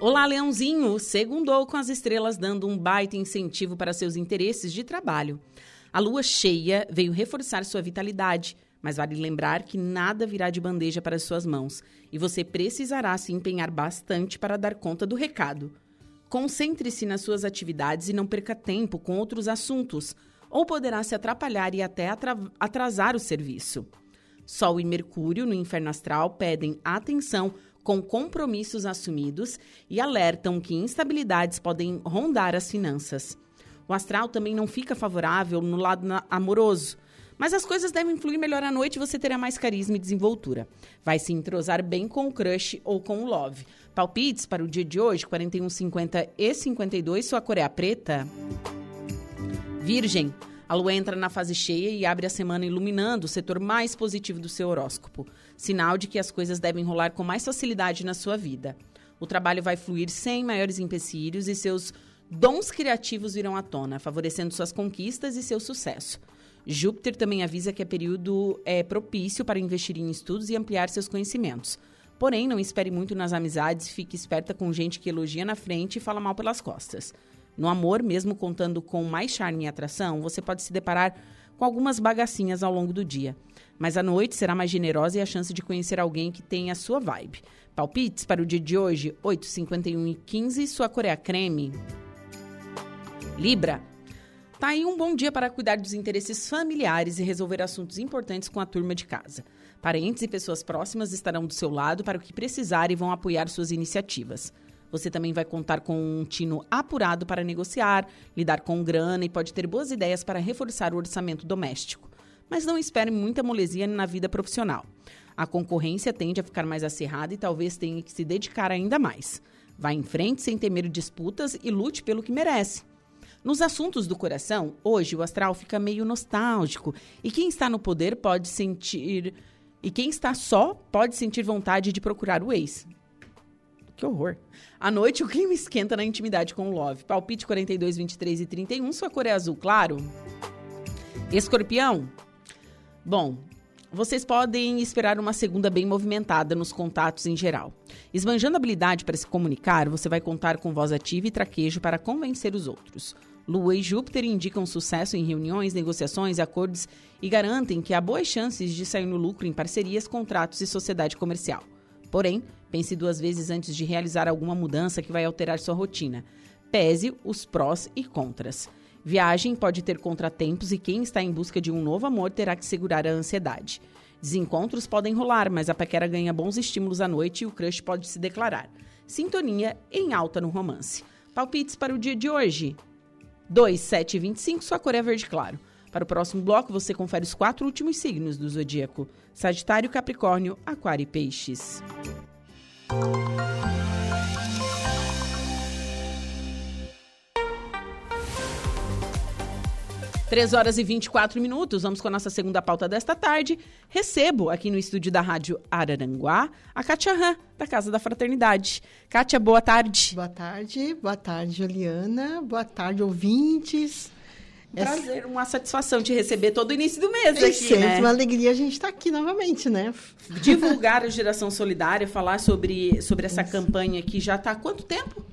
Olá, Leãozinho! Segundou com as estrelas dando um baita incentivo para seus interesses de trabalho. A lua cheia veio reforçar sua vitalidade, mas vale lembrar que nada virá de bandeja para suas mãos e você precisará se empenhar bastante para dar conta do recado. Concentre-se nas suas atividades e não perca tempo com outros assuntos, ou poderá se atrapalhar e até atrasar o serviço. Sol e Mercúrio, no inferno astral, pedem atenção com compromissos assumidos e alertam que instabilidades podem rondar as finanças. O astral também não fica favorável no lado amoroso, mas as coisas devem fluir melhor à noite e você terá mais carisma e desenvoltura. Vai se entrosar bem com o crush ou com o love. Palpites para o dia de hoje, quarenta e um, cinquenta e cinquenta e dois, sua cor é a preta. Virgem, a lua entra na fase cheia e abre a semana iluminando o setor mais positivo do seu horóscopo, sinal de que as coisas devem rolar com mais facilidade na sua vida. O trabalho vai fluir sem maiores empecilhos e seus dons criativos virão à tona, favorecendo suas conquistas e seu sucesso. Júpiter também avisa que é período é, propício para investir em estudos e ampliar seus conhecimentos. Porém, não espere muito nas amizades e fique esperta com gente que elogia na frente e fala mal pelas costas. No amor, mesmo contando com mais charme e atração, você pode se deparar com algumas bagacinhas ao longo do dia. Mas à noite será mais generosa e a chance de conhecer alguém que tem a sua vibe. Palpites para o dia de hoje, oito, cinquenta e um e quinze, sua cor é a creme. Libra. Tá aí um bom dia para cuidar dos interesses familiares e resolver assuntos importantes com a turma de casa. Parentes e pessoas próximas estarão do seu lado para o que precisar e vão apoiar suas iniciativas. Você também vai contar com um tino apurado para negociar, lidar com grana e pode ter boas ideias para reforçar o orçamento doméstico. Mas não espere muita molezinha na vida profissional. A concorrência tende a ficar mais acirrada e talvez tenha que se dedicar ainda mais. Vá em frente sem temer disputas e lute pelo que merece. Nos assuntos do coração, hoje o astral fica meio nostálgico e quem está no poder pode sentir... E quem está só pode sentir vontade de procurar o ex. Que horror. À noite, o clima esquenta na intimidade com o Love. Palpite quarenta e dois, vinte e três e trinta e um. Sua cor é azul, claro. Escorpião. Bom, vocês podem esperar uma segunda bem movimentada nos contatos em geral. Esbanjando habilidade para se comunicar, você vai contar com voz ativa e traquejo para convencer os outros. Lua e Júpiter indicam sucesso em reuniões, negociações, acordos e garantem que há boas chances de sair no lucro em parcerias, contratos e sociedade comercial. Porém, pense duas vezes antes de realizar alguma mudança que vai alterar sua rotina. Pese os prós e contras. Viagem pode ter contratempos e quem está em busca de um novo amor terá que segurar a ansiedade. Desencontros podem rolar, mas a paquera ganha bons estímulos à noite e o crush pode se declarar. Sintonia em alta no romance. Palpites para o dia de hoje. dois, sete e vinte e cinco, sua cor é verde claro. Para o próximo bloco, você confere os quatro últimos signos do zodíaco. Sagitário, Capricórnio, Aquário e Peixes. três horas e vinte e quatro minutos, vamos com a nossa segunda pauta desta tarde. Recebo aqui no estúdio da Rádio Araranguá a Kátia Ram, da Casa da Fraternidade. Kátia, boa tarde. Boa tarde, boa tarde, Juliana. Boa tarde, ouvintes. Um prazer, uma satisfação te receber todo o início do mês aqui, sempre, né? Uma alegria a gente estar tá aqui novamente, né? Divulgar a Geração Solidária, falar sobre, sobre essa Isso. campanha que já está há quanto tempo?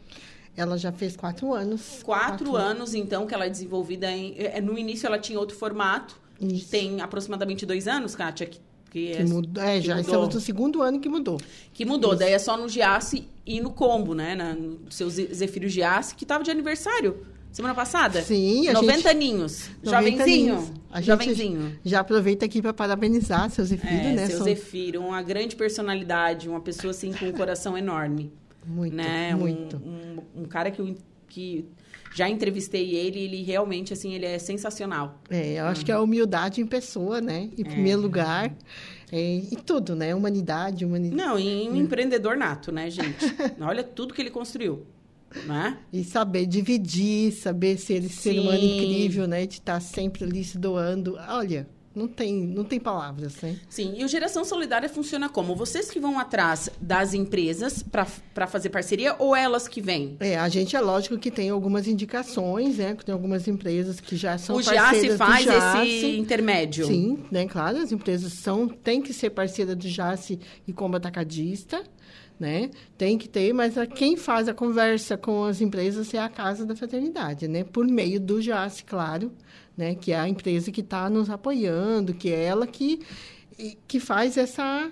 Ela já fez quatro anos. Quatro, quatro anos, então, que ela é desenvolvida em... No início, ela tinha outro formato. Isso. Tem aproximadamente dois anos, Kátia, que, que, que, é, mudou, é, que já mudou. Estamos no segundo ano que mudou. Que mudou. Isso. Daí é só no Giasse e no Combo, né? Na, no seu Zefiro Giasse, que estava de aniversário semana passada. Sim. A noventa gente, aninhos. Jovenzinho. Aninhos. A gente jovenzinho. Já aproveita aqui para parabenizar seu Zefiro, é, né? Seu São... Zefiro, uma grande personalidade, uma pessoa, assim, com um coração enorme. Muito, né? muito. Um, um, um cara que, eu, que já entrevistei ele, ele realmente, assim, ele é sensacional. É, eu acho uhum. que é a humildade em pessoa, né? Em é. primeiro lugar, é, e tudo, né? Humanidade, humanidade. Não, e um hum. empreendedor nato, né, gente? Olha tudo que ele construiu, né? E saber dividir, saber ser esse Sim. ser humano incrível, né? De estar sempre ali se doando. Olha... Não tem, não tem palavras, né? Sim, e o Geração Solidária funciona como? Vocês que vão atrás das empresas para fazer parceria ou elas que vêm? É, a gente é lógico que tem algumas indicações, né? Tem algumas empresas que já são o parceiras faz do Giasse. O Giasse faz esse intermédio. Sim, né? Claro, as empresas são, têm que ser parceira do Giasse e Combo Atacadista, né? Tem que ter, mas a, quem faz a conversa com as empresas é a Casa da Fraternidade, né? Por meio do Giasse, claro, né? Que é a empresa que está nos apoiando, que é ela que, que faz essa...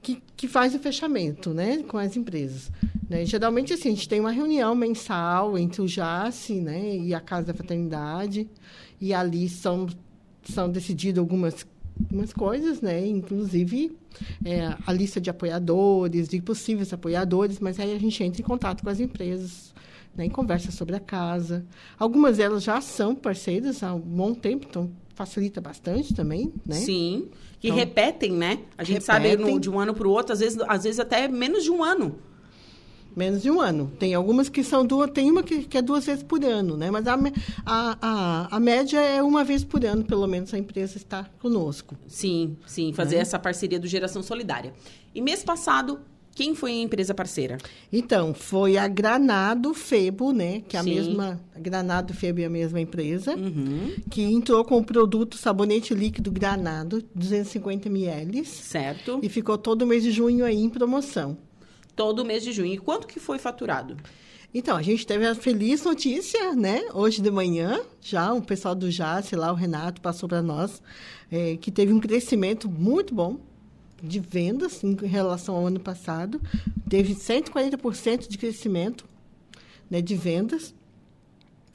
Que, que faz o fechamento, né? Com as empresas. Né? Geralmente, assim, a gente tem uma reunião mensal entre o Giasse, né? E a Casa da Fraternidade, e ali são, são decididas algumas algumas coisas, né? Inclusive é, a lista de apoiadores, de possíveis apoiadores, mas aí a gente entra em contato com as empresas, né? E conversa sobre a casa. Algumas delas já são parceiras há um bom tempo, então facilita bastante também, né? Sim, e então, repetem, né? A gente repetem. sabe no, de um ano para o outro, às vezes, às vezes até menos de um ano. Menos de um ano. Tem algumas que são duas, tem uma que, que é duas vezes por ano, né? Mas a, a, a, a média é uma vez por ano, pelo menos a empresa está conosco. Sim, sim, fazer né? essa parceria do Geração Solidária. E mês passado, quem foi a empresa parceira? Então, foi a Granado Febo, né? Que é a sim. mesma. A Granado Febo é a mesma empresa, uhum. que entrou com o produto sabonete líquido Granado, duzentos e cinquenta mililitros. Certo. E ficou todo mês de junho aí em promoção. Todo mês de junho. E quanto que foi faturado? Então, a gente teve a feliz notícia, né? Hoje de manhã, já o pessoal do Giasse, lá o Renato, passou para nós, é, que teve um crescimento muito bom de vendas em relação ao ano passado. Teve cento e quarenta por cento de crescimento, né, de vendas.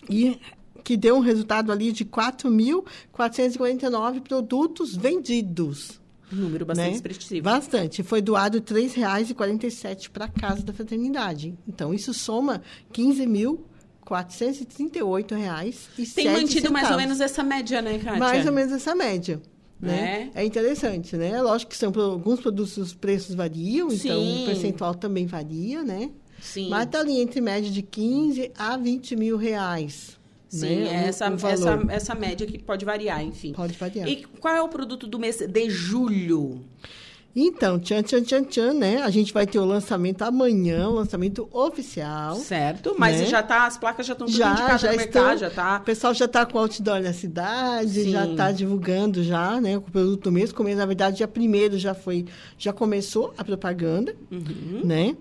E que deu um resultado ali de quatro mil quatrocentos e quarenta e nove produtos vendidos. Um número bastante, né, expressivo. Bastante. Foi doado três reais e quarenta e sete centavos para a Casa da Fraternidade. Então, isso soma quinze mil quatrocentos e trinta e oito reais e sete centavos. Tem mantido mais ou menos essa média, né, Kátia? Mais ou menos essa média. Né? É. É interessante, né? Lógico que são alguns produtos, os preços variam, sim, então o percentual também varia, né? Sim. Mas está ali entre média de quinze a vinte mil reais. Sim, né? é essa, essa, essa média que pode variar, enfim. Pode variar. E qual é o produto do mês de julho? Então, tchan, tchan, tchan, tchan, né? A gente vai ter o lançamento amanhã, o lançamento oficial. Certo, mas né? já tá, as placas já estão tudo já, indicadas já no mercado, estão, já tá... O pessoal já tá com outdoor na cidade, sim, já tá divulgando já, né? O produto do mês, como na verdade, dia primeiro já foi, já começou a propaganda, uhum, né?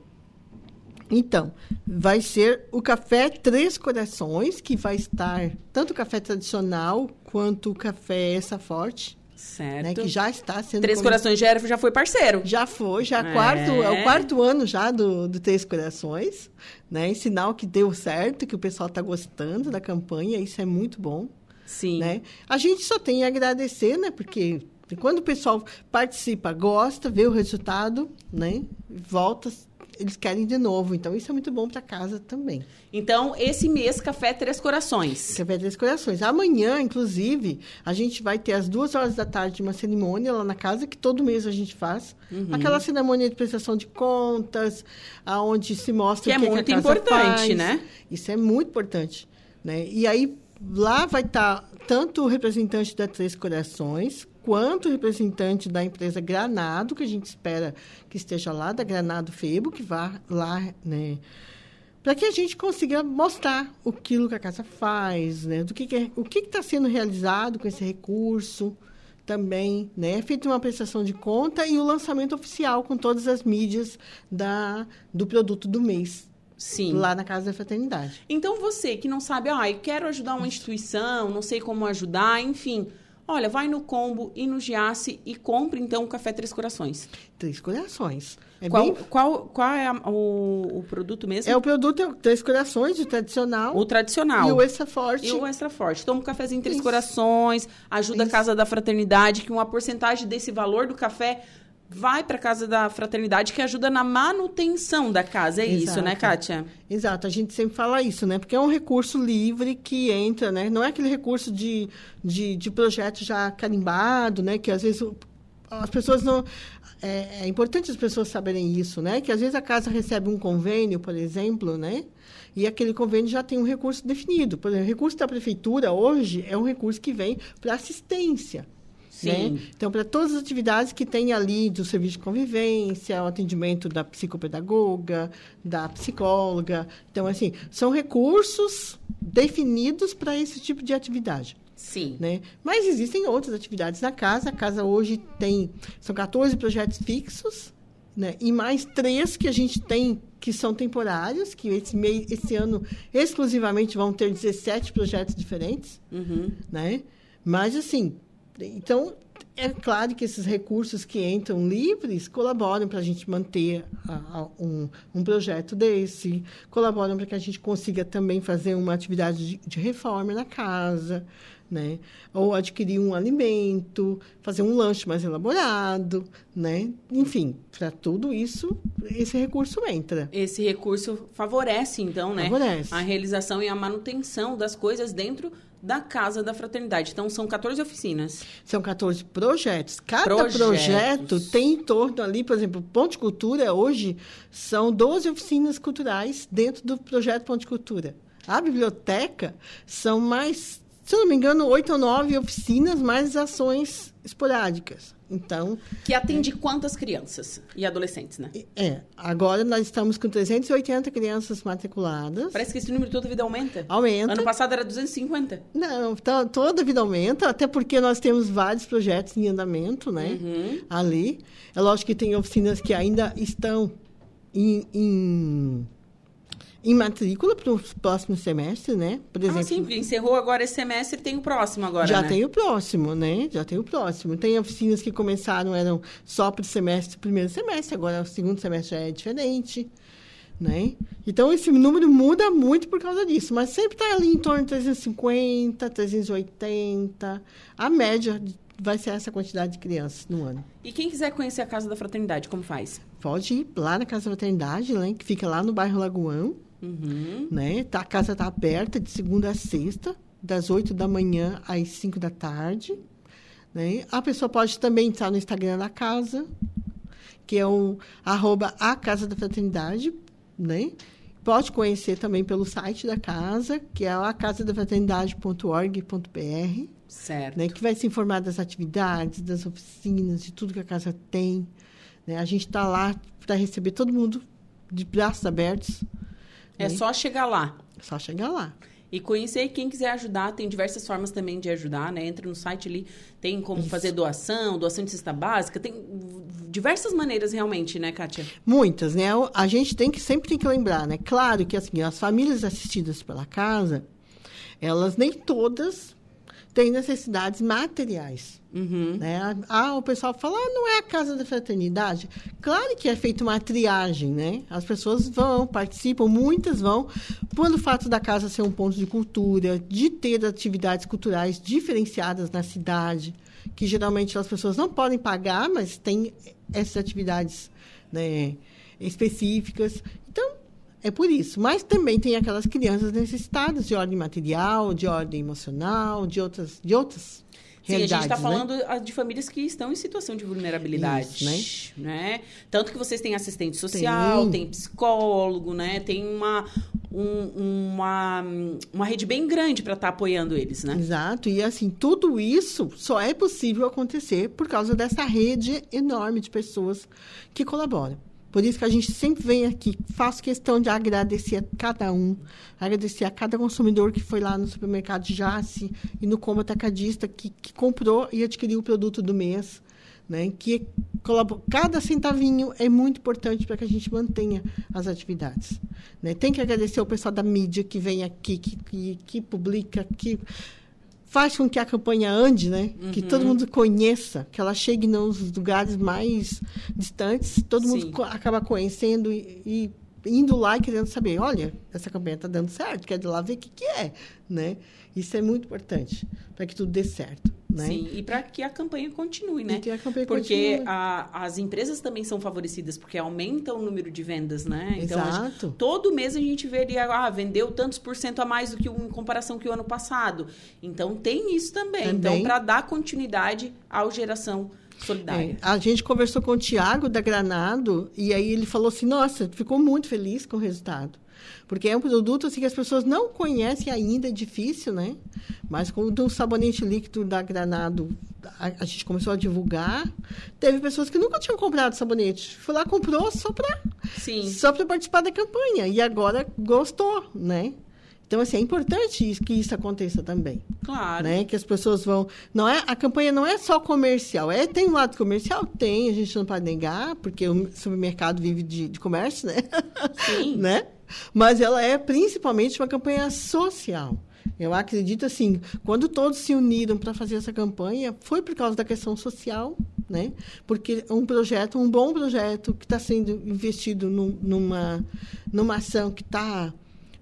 Então, vai ser o café Três Corações, que vai estar tanto o café tradicional quanto o café essa forte. Certo. Né, que já está sendo... Três como... Corações já, era, já foi parceiro. Já foi, já é, quarto, é o quarto ano já do, do Três Corações, né? Sinal que deu certo, que o pessoal está gostando da campanha, isso é muito bom. Sim. Né? A gente só tem a agradecer, né? Porque quando o pessoal participa, gosta, vê o resultado, né? Volta... Eles querem de novo, então isso é muito bom para casa também. Então, esse mês, Café Três Corações. Café Três Corações. Amanhã, inclusive, a gente vai ter às duas horas da tarde uma cerimônia lá na casa, que todo mês a gente faz. Uhum. Aquela cerimônia de prestação de contas, onde se mostra que o que é muito a casa importante, faz, né? Isso é muito importante, né? E aí, lá vai estar tanto o representante da Três Corações... quanto representante da empresa Granado, que a gente espera que esteja lá, da Granado Febo, que vá lá, né, para que a gente consiga mostrar o que a casa faz, né, do que que é, o que está sendo realizado com esse recurso também, né, feita uma prestação de conta e o lançamento oficial com todas as mídias da, do produto do mês. Sim. Lá na Casa da Fraternidade. Então, você que não sabe, ah, eu quero ajudar uma instituição, não sei como ajudar, enfim... Olha, vai no Combo e no Giasse e compre, então, o Café Três Corações. Três Corações. É qual, bem... qual, qual é a, o, o produto mesmo? É o produto é o Três Corações, o tradicional. O tradicional. E o extra forte. E o extra forte. Toma um cafezinho Três Isso. Corações, ajuda Isso. a Casa da Fraternidade, que uma porcentagem desse valor do café... vai para a Casa da Fraternidade, que ajuda na manutenção da casa. É Exato. Isso, né, Kátia? Exato. A gente sempre fala isso, né? Porque é um recurso livre que entra, né? Não é aquele recurso de, de, de projeto já carimbado, né? Que, às vezes, as pessoas não... É, é importante as pessoas saberem isso, né? Que, às vezes, a casa recebe um convênio, por exemplo, né? E aquele convênio já tem um recurso definido. Por exemplo, o recurso da prefeitura, hoje, é um recurso que vem para assistência. Né? Então, para todas as atividades que tem ali do serviço de convivência, o atendimento da psicopedagoga, da psicóloga. Então, assim, são recursos definidos para esse tipo de atividade. Sim. Né? Mas existem outras atividades na casa. A casa hoje tem... São catorze projetos fixos, né? E mais três que a gente tem que são temporários, que esse, mei, esse ano exclusivamente vão ter dezessete projetos diferentes. Uhum. Né? Mas, assim... Então, é claro que esses recursos que entram livres colaboram para a gente manter a, a, um, um projeto desse, colaboram para que a gente consiga também fazer uma atividade de, de reforma na casa, né? Ou adquirir um alimento, fazer um lanche mais elaborado, né? Enfim, para tudo isso, esse recurso entra. Esse recurso favorece, então, né? Favorece. A realização e a manutenção das coisas dentro da Casa da Fraternidade. Então, são catorze oficinas. São catorze projetos. Cada projetos. projeto tem em torno ali, por exemplo, o Ponto de Cultura, hoje, são doze oficinas culturais dentro do projeto Ponto de Cultura. A biblioteca são mais, se eu não me engano, oito ou nove oficinas, mais ações esporádicas. Então... Que atende é, quantas crianças e adolescentes, né? É. Agora, nós estamos com trezentas e oitenta crianças matriculadas. Parece que esse número toda vida aumenta. Aumenta. Ano passado era duzentos e cinquenta. Não, tá, toda vida aumenta, até porque nós temos vários projetos em andamento, né? Uhum. Ali. É lógico que tem oficinas que ainda estão em... em... em matrícula para o próximo semestre, né? Por exemplo, ah, sim, porque encerrou agora esse semestre e tem o próximo agora, Já né? tem o próximo, né? Já tem o próximo. Tem oficinas que começaram, eram só para o semestre, primeiro semestre, agora o segundo semestre é diferente, né? Então, esse número muda muito por causa disso, mas sempre está ali em torno de trezentos e cinquenta, trezentos e oitenta, a média vai ser essa quantidade de crianças no ano. E quem quiser conhecer a Casa da Fraternidade, como faz? Pode ir lá na Casa da Fraternidade, né, que fica lá no bairro Lagoão. Uhum. Né? Tá, a casa está aberta de segunda a sexta, das oito da manhã às cinco da tarde. Né? A pessoa pode também estar no Instagram da casa, que é o arroba a Casa da Fraternidade, né? Pode conhecer também pelo site da casa, que é a casa da fraternidade ponto org ponto b r. Certo. Né, que vai se informar das atividades, das oficinas, de tudo que a casa tem. Né? A gente está lá para receber todo mundo de braços abertos. É, né? Só chegar lá. É só chegar lá. E conhecer, quem quiser ajudar, tem diversas formas também de ajudar, né? Entra no site ali, tem como Isso. fazer doação, doação de cesta básica, tem diversas maneiras realmente, né, Kátia? Muitas, né? A gente tem que, sempre tem que lembrar, né? Claro que assim, as famílias assistidas pela casa, elas nem todas têm necessidades materiais, uhum. né? Ah, o pessoal fala, ah, não é a Casa da Fraternidade. Claro que é feita uma triagem, né? As pessoas vão, participam, muitas vão, pelo fato da casa ser um ponto de cultura, de ter atividades culturais diferenciadas na cidade, que geralmente as pessoas não podem pagar, mas tem essas atividades, né, específicas. Então, é por isso. Mas também tem aquelas crianças necessitadas de ordem material, de ordem emocional, de outras, de outras realidades. Sim, a gente está falando, né, de famílias que estão em situação de vulnerabilidade. Isso, né? Né? Tanto que vocês têm assistente social, tem, tem psicólogo, né? Tem uma, um, uma, uma rede bem grande para estar tá apoiando eles, né? Exato. E, assim, tudo isso só é possível acontecer por causa dessa rede enorme de pessoas que colaboram. Por isso que a gente sempre vem aqui, faço questão de agradecer a cada um, agradecer a cada consumidor que foi lá no supermercado Giasse e no Combo Atacadista, que, que comprou e adquiriu o produto do mês, né? Que colabor... Cada centavinho é muito importante para que a gente mantenha as atividades. Né? Tem que agradecer o pessoal da mídia que vem aqui, que, que, que publica, que faz com que a campanha ande, né? Uhum. Que todo mundo conheça, que ela chegue nos lugares mais distantes, todo Sim. mundo co- acaba conhecendo e, e indo lá e querendo saber, olha, essa campanha está dando certo, quer ir lá ver o que, que é, né? Isso é muito importante, para que tudo dê certo, né? Sim, e para que a campanha continue, né? E que a campanha porque continue. A, as empresas também são favorecidas, porque aumentam o número de vendas, né? Então, Exato. Gente, todo mês a gente veria, ah, vendeu tantos por cento a mais do que em comparação com o ano passado. Então, tem isso também. também. Então, para dar continuidade à Geração Solidária. É, a gente conversou com o Tiago, da Granado, e aí ele falou assim, nossa, ficou muito feliz com o resultado. Porque é um produto assim, que as pessoas não conhecem ainda, é difícil, né? Mas com o sabonete líquido da Granado, a, a gente começou a divulgar. Teve pessoas que nunca tinham comprado sabonete. Foi lá, comprou só para só para participar da campanha. E agora gostou, né? Então, assim, é importante isso, que isso aconteça também. Claro. Né? Que as pessoas vão... Não é, a campanha não é só comercial. É, tem um lado comercial? Tem, a gente não pode negar, porque o supermercado vive de, de comércio, né? Sim. Né? Mas ela é principalmente uma campanha social. Eu acredito, assim, quando todos se uniram para fazer essa campanha, foi por causa da questão social, né? Porque um projeto, um bom projeto que está sendo investido num, numa, numa ação que está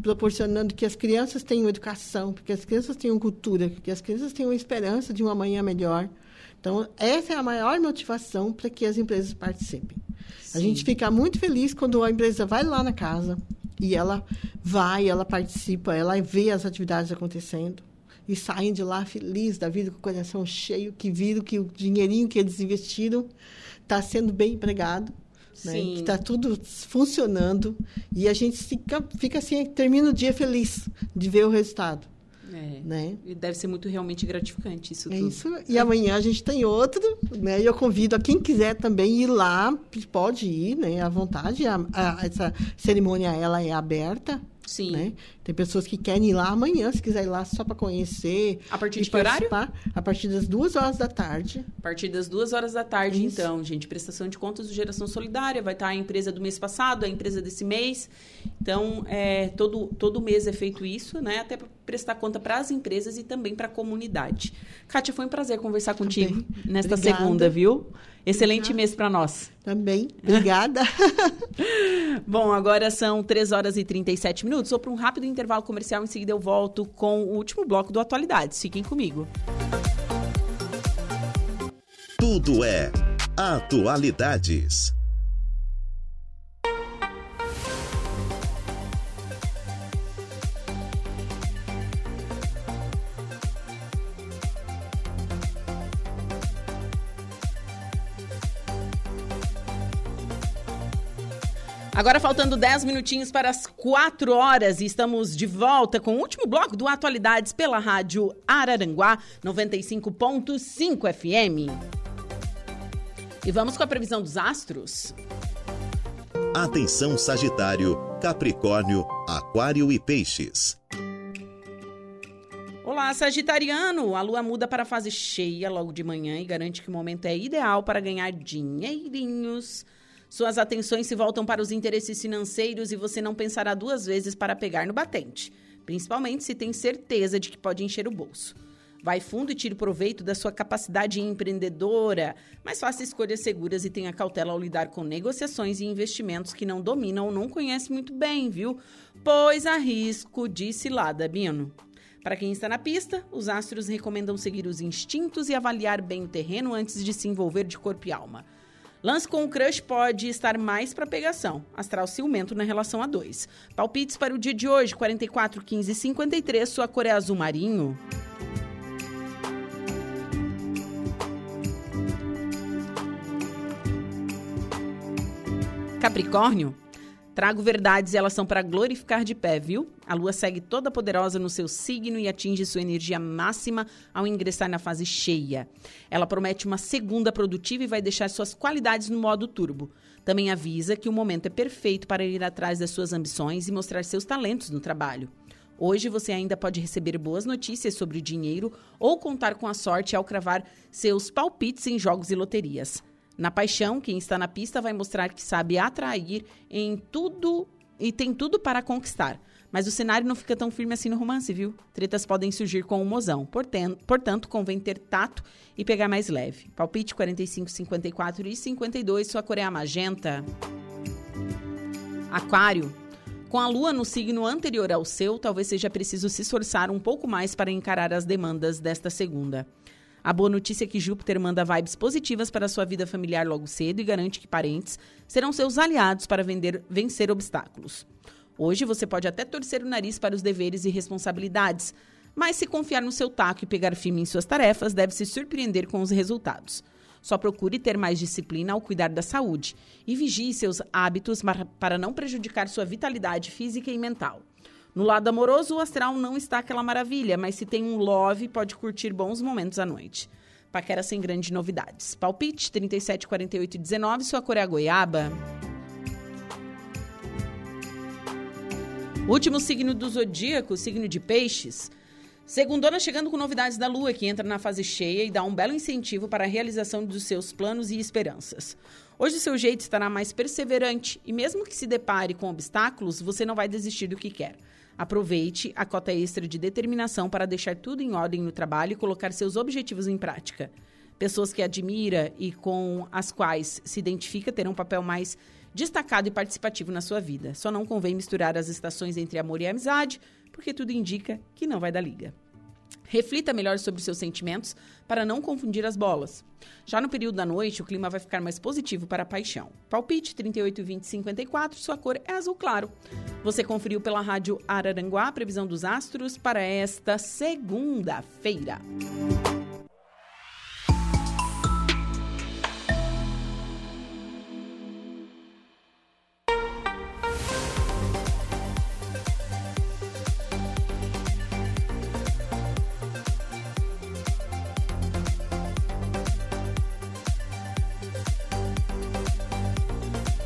proporcionando que as crianças tenham educação, que as crianças tenham cultura, que as crianças tenham esperança de uma manhã melhor. Então, essa é a maior motivação para que as empresas participem. Sim. A gente fica muito feliz quando a empresa vai lá na casa e ela vai, ela participa, ela vê as atividades acontecendo e saem de lá felizes da vida, com o coração cheio, que viram que o dinheirinho que eles investiram está sendo bem empregado. Né? Que está tudo funcionando e a gente fica, fica assim, termina o dia feliz de ver o resultado. É, né? E deve ser muito realmente gratificante isso é tudo. Isso. E amanhã a gente tem outro, né? E eu convido a quem quiser também ir lá, pode ir, né? À vontade. A, a, essa cerimônia, ela é aberta. Sim. Né? Tem pessoas que querem ir lá amanhã, se quiser ir lá só para conhecer. A partir de que horário? A partir das duas horas da tarde. A partir das duas horas da tarde, Isso. então, gente. Prestação de contas do Geração Solidária. Vai estar a empresa do mês passado, a empresa desse mês. Então, é, todo, todo mês é feito isso, né? Até para prestar conta para as empresas e também para a comunidade. Kátia, foi um prazer conversar contigo também. Nesta Obrigada. Segunda, viu? Excelente Obrigada. Mês para nós. Também. Obrigada. Bom, agora são três horas e trinta e sete minutos. Vou para um rápido intervalo comercial. Em seguida eu volto com o último bloco do Atualidades. Fiquem comigo. tudo é Atualidades. Agora faltando dez minutinhos para as quatro horas e estamos de volta com o último bloco do Atualidades pela Rádio Araranguá, noventa e cinco ponto cinco F M. E vamos com a previsão dos astros. Atenção Sagitário, Capricórnio, Aquário e Peixes. Olá, Sagitariano! A lua muda para a fase cheia logo de manhã e garante que o momento é ideal para ganhar dinheirinhos. Suas atenções se voltam para os interesses financeiros e você não pensará duas vezes para pegar no batente, principalmente se tem certeza de que pode encher o bolso. Vai fundo e tire proveito da sua capacidade empreendedora, mas faça escolhas seguras e tenha cautela ao lidar com negociações e investimentos que não dominam ou não conhece muito bem, viu? Pois há risco de cilada, Bino. Para quem está na pista, os astros recomendam seguir os instintos e avaliar bem o terreno antes de se envolver de corpo e alma. Lance com o crush pode estar mais para pegação. Astral ciumento na relação a dois. Palpites para o dia de hoje, quarenta e quatro, quinze e cinquenta e três. Sua cor é azul marinho. Capricórnio. Trago verdades e elas são para glorificar de pé, viu? A lua segue toda poderosa no seu signo e atinge sua energia máxima ao ingressar na fase cheia. Ela promete uma segunda produtiva e vai deixar suas qualidades no modo turbo. Também avisa que o momento é perfeito para ir atrás das suas ambições e mostrar seus talentos no trabalho. Hoje você ainda pode receber boas notícias sobre dinheiro ou contar com a sorte ao cravar seus palpites em jogos e loterias. Na paixão, quem está na pista vai mostrar que sabe atrair em tudo e tem tudo para conquistar. Mas o cenário não fica tão firme assim no romance, viu? Tretas podem surgir com o mozão. Portanto, convém ter tato e pegar mais leve. Palpite quarenta e cinco, cinquenta e quatro e cinquenta e dois, sua cor é a magenta. Aquário. Com a lua no signo anterior ao seu, talvez seja preciso se esforçar um pouco mais para encarar as demandas desta segunda. A boa notícia é que Júpiter manda vibes positivas para a sua vida familiar logo cedo e garante que parentes serão seus aliados para vender, vencer obstáculos. Hoje você pode até torcer o nariz para os deveres e responsabilidades, mas se confiar no seu taco e pegar firme em suas tarefas, deve se surpreender com os resultados. Só procure ter mais disciplina ao cuidar da saúde e vigie seus hábitos para não prejudicar sua vitalidade física e mental. No lado amoroso, o astral não está aquela maravilha, mas se tem um love, pode curtir bons momentos à noite. Paquera sem grandes novidades. Palpite trinta e sete, quarenta e oito e dezenove, sua cor é a goiaba. Último signo do zodíaco, signo de peixes. Segundona chegando com novidades da lua, que entra na fase cheia e dá um belo incentivo para a realização dos seus planos e esperanças. Hoje o seu jeito estará mais perseverante e mesmo que se depare com obstáculos, você não vai desistir do que quer. Aproveite a cota extra de determinação para deixar tudo em ordem no trabalho e colocar seus objetivos em prática. Pessoas que admira e com as quais se identifica terão um papel mais destacado e participativo na sua vida. Só não convém misturar as estações entre amor e amizade, porque tudo indica que não vai dar liga. Reflita melhor sobre os seus sentimentos para não confundir as bolas. Já no período da noite, o clima vai ficar mais positivo para a paixão. Palpite trinta e oito, vinte e cinquenta e quatro, sua cor é azul claro. Você conferiu pela Rádio Araranguá a previsão dos astros para esta segunda-feira.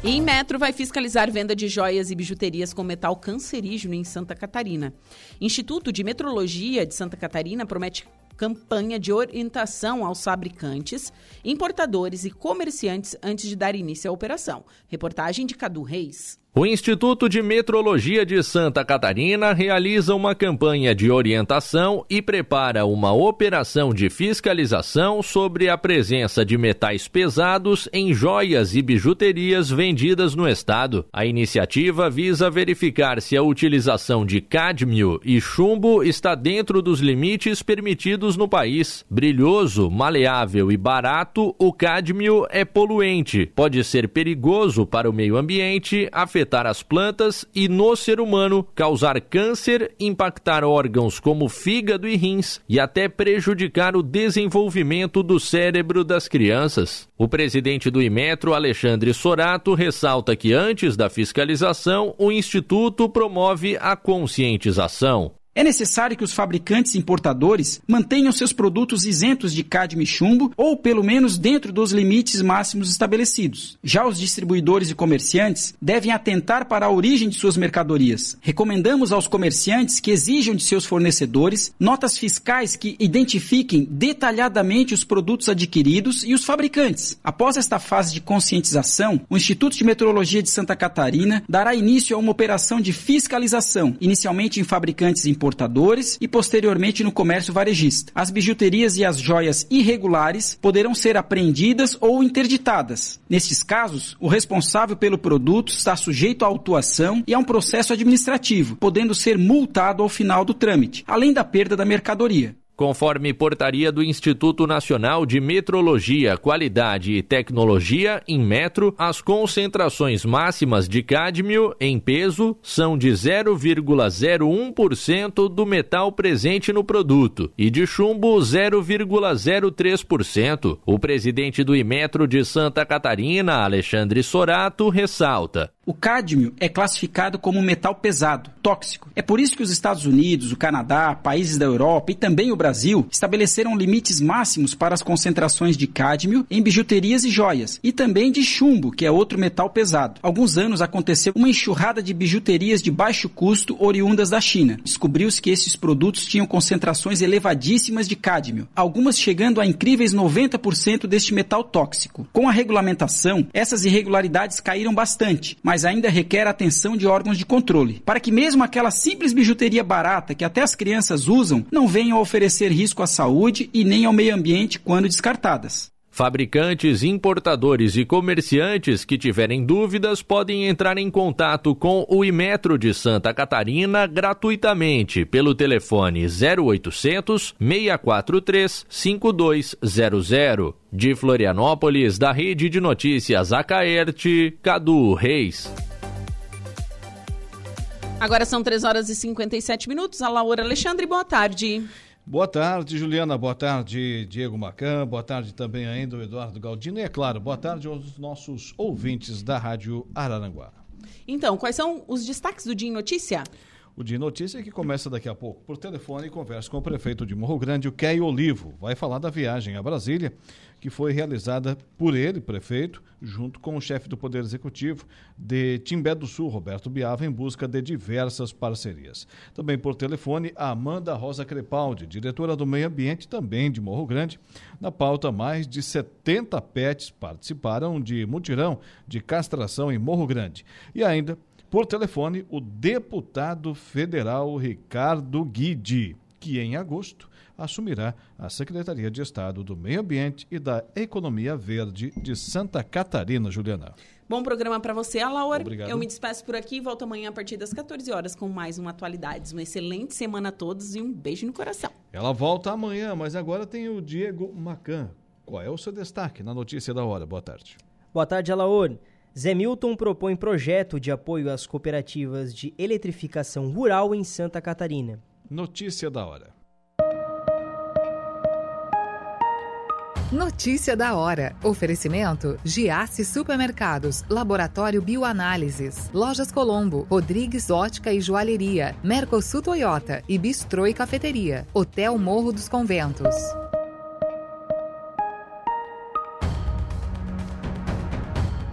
E Inmetro vai fiscalizar venda de joias e bijuterias com metal cancerígeno em Santa Catarina. Instituto de Metrologia de Santa Catarina promete campanha de orientação aos fabricantes, importadores e comerciantes antes de dar início à operação. Reportagem de Cadu Reis. O Instituto de Metrologia de Santa Catarina realiza uma campanha de orientação e prepara uma operação de fiscalização sobre a presença de metais pesados em joias e bijuterias vendidas no estado. A iniciativa visa verificar se a utilização de cádmio e chumbo está dentro dos limites permitidos no país. Brilhoso, maleável e barato, o cádmio é poluente, pode ser perigoso para o meio ambiente, afetando as plantas e no ser humano, causar câncer, impactar órgãos como fígado e rins e até prejudicar o desenvolvimento do cérebro das crianças. O presidente do Inmetro, Alexandre Sorato, ressalta que antes da fiscalização, o Instituto promove a conscientização. É necessário que os fabricantes e importadores mantenham seus produtos isentos de cádmio e chumbo ou, pelo menos, dentro dos limites máximos estabelecidos. Já os distribuidores e comerciantes devem atentar para a origem de suas mercadorias. Recomendamos aos comerciantes que exijam de seus fornecedores notas fiscais que identifiquem detalhadamente os produtos adquiridos e os fabricantes. Após esta fase de conscientização, o Instituto de Metrologia de Santa Catarina dará início a uma operação de fiscalização, inicialmente em fabricantes e importadores. importadores e posteriormente no comércio varejista. As bijuterias e as joias irregulares poderão ser apreendidas ou interditadas. Nestes casos, o responsável pelo produto está sujeito à autuação e a um processo administrativo, podendo ser multado ao final do trâmite, além da perda da mercadoria. Conforme portaria do Instituto Nacional de Metrologia, Qualidade e Tecnologia, Inmetro, as concentrações máximas de cádmio em peso são de zero vírgula zero um por cento do metal presente no produto e de chumbo zero vírgula zero três por cento. O presidente do Inmetro de Santa Catarina, Alexandre Sorato, ressalta: o cádmio é classificado como um metal pesado, tóxico. É por isso que os Estados Unidos, o Canadá, países da Europa e também o Brasil estabeleceram limites máximos para as concentrações de cádmio em bijuterias e joias, e também de chumbo, que é outro metal pesado. Há alguns anos aconteceu uma enxurrada de bijuterias de baixo custo oriundas da China. Descobriu-se que esses produtos tinham concentrações elevadíssimas de cádmio, algumas chegando a incríveis noventa por cento deste metal tóxico. Com a regulamentação, essas irregularidades caíram bastante, mas mas ainda requer a atenção de órgãos de controle, para que mesmo aquela simples bijuteria barata que até as crianças usam não venham a oferecer risco à saúde e nem ao meio ambiente quando descartadas. Fabricantes, importadores e comerciantes que tiverem dúvidas podem entrar em contato com o Inmetro de Santa Catarina gratuitamente pelo telefone zero oito zero zero, seis quatro três, cinco dois zero zero. De Florianópolis, da Rede de Notícias Acaerte, Cadu Reis. Agora são três horas e cinquenta e sete minutos. Alaor Alexandre, boa tarde. Boa tarde, Juliana. Boa tarde, Diego Macan. Boa tarde também ainda o Eduardo Galdino. E, é claro, boa tarde aos nossos ouvintes da Rádio Araranguá. Então, quais são os destaques do Dia em Notícia? O Dia em Notícia que começa daqui a pouco. Por telefone, conversa com o prefeito de Morro Grande, o Caio Olivo. Vai falar da viagem a Brasília, que foi realizada por ele, prefeito, junto com o chefe do Poder Executivo de Timbé do Sul, Roberto Biava, em busca de diversas parcerias. Também por telefone, a Amanda Rosa Crepaldi, diretora do Meio Ambiente, também de Morro Grande. Na pauta, mais de setenta pets participaram de mutirão de castração em Morro Grande. E ainda, por telefone, o deputado federal Ricardo Guidi, que em agosto assumirá a Secretaria de Estado do Meio Ambiente e da Economia Verde de Santa Catarina, Juliana. Bom programa para você, Alaor. Obrigado. Eu me despeço por aqui e volto amanhã a partir das quatorze horas com mais uma Atualidades. Uma excelente semana a todos e um beijo no coração. Ela volta amanhã, mas agora tem o Diego Macan. Qual é o seu destaque na notícia da hora? Boa tarde. Boa tarde, Alaor. Zé Milton propõe projeto de apoio às cooperativas de eletrificação rural em Santa Catarina. Notícia da hora. Notícia da hora. Oferecimento: Giasse Supermercados, Laboratório Bioanálises, Lojas Colombo, Rodrigues Ótica e Joalheria, Mercosul Toyota e Bistrô e Cafeteria, Hotel Morro dos Conventos.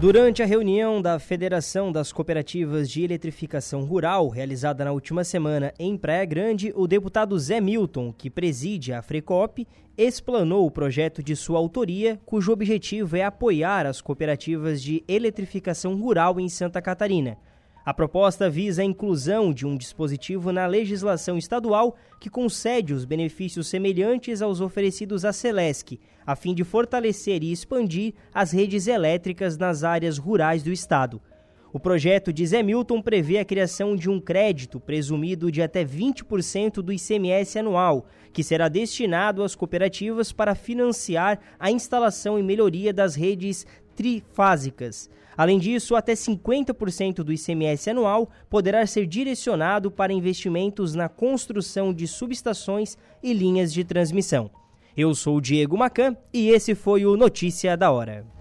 Durante a reunião da Federação das Cooperativas de Eletrificação Rural, realizada na última semana em Praia Grande, o deputado Zé Milton, que preside a FRECOP, explanou o projeto de sua autoria, cujo objetivo é apoiar as cooperativas de eletrificação rural em Santa Catarina. A proposta visa a inclusão de um dispositivo na legislação estadual que concede os benefícios semelhantes aos oferecidos à Celesc, a fim de fortalecer e expandir as redes elétricas nas áreas rurais do estado. O projeto de Zé Milton prevê a criação de um crédito presumido de até vinte por cento do I C M S anual, que será destinado às cooperativas para financiar a instalação e melhoria das redes trifásicas. Além disso, até cinquenta por cento do I C M S anual poderá ser direcionado para investimentos na construção de subestações e linhas de transmissão. Eu sou o Diego Macan e esse foi o Notícia da Hora.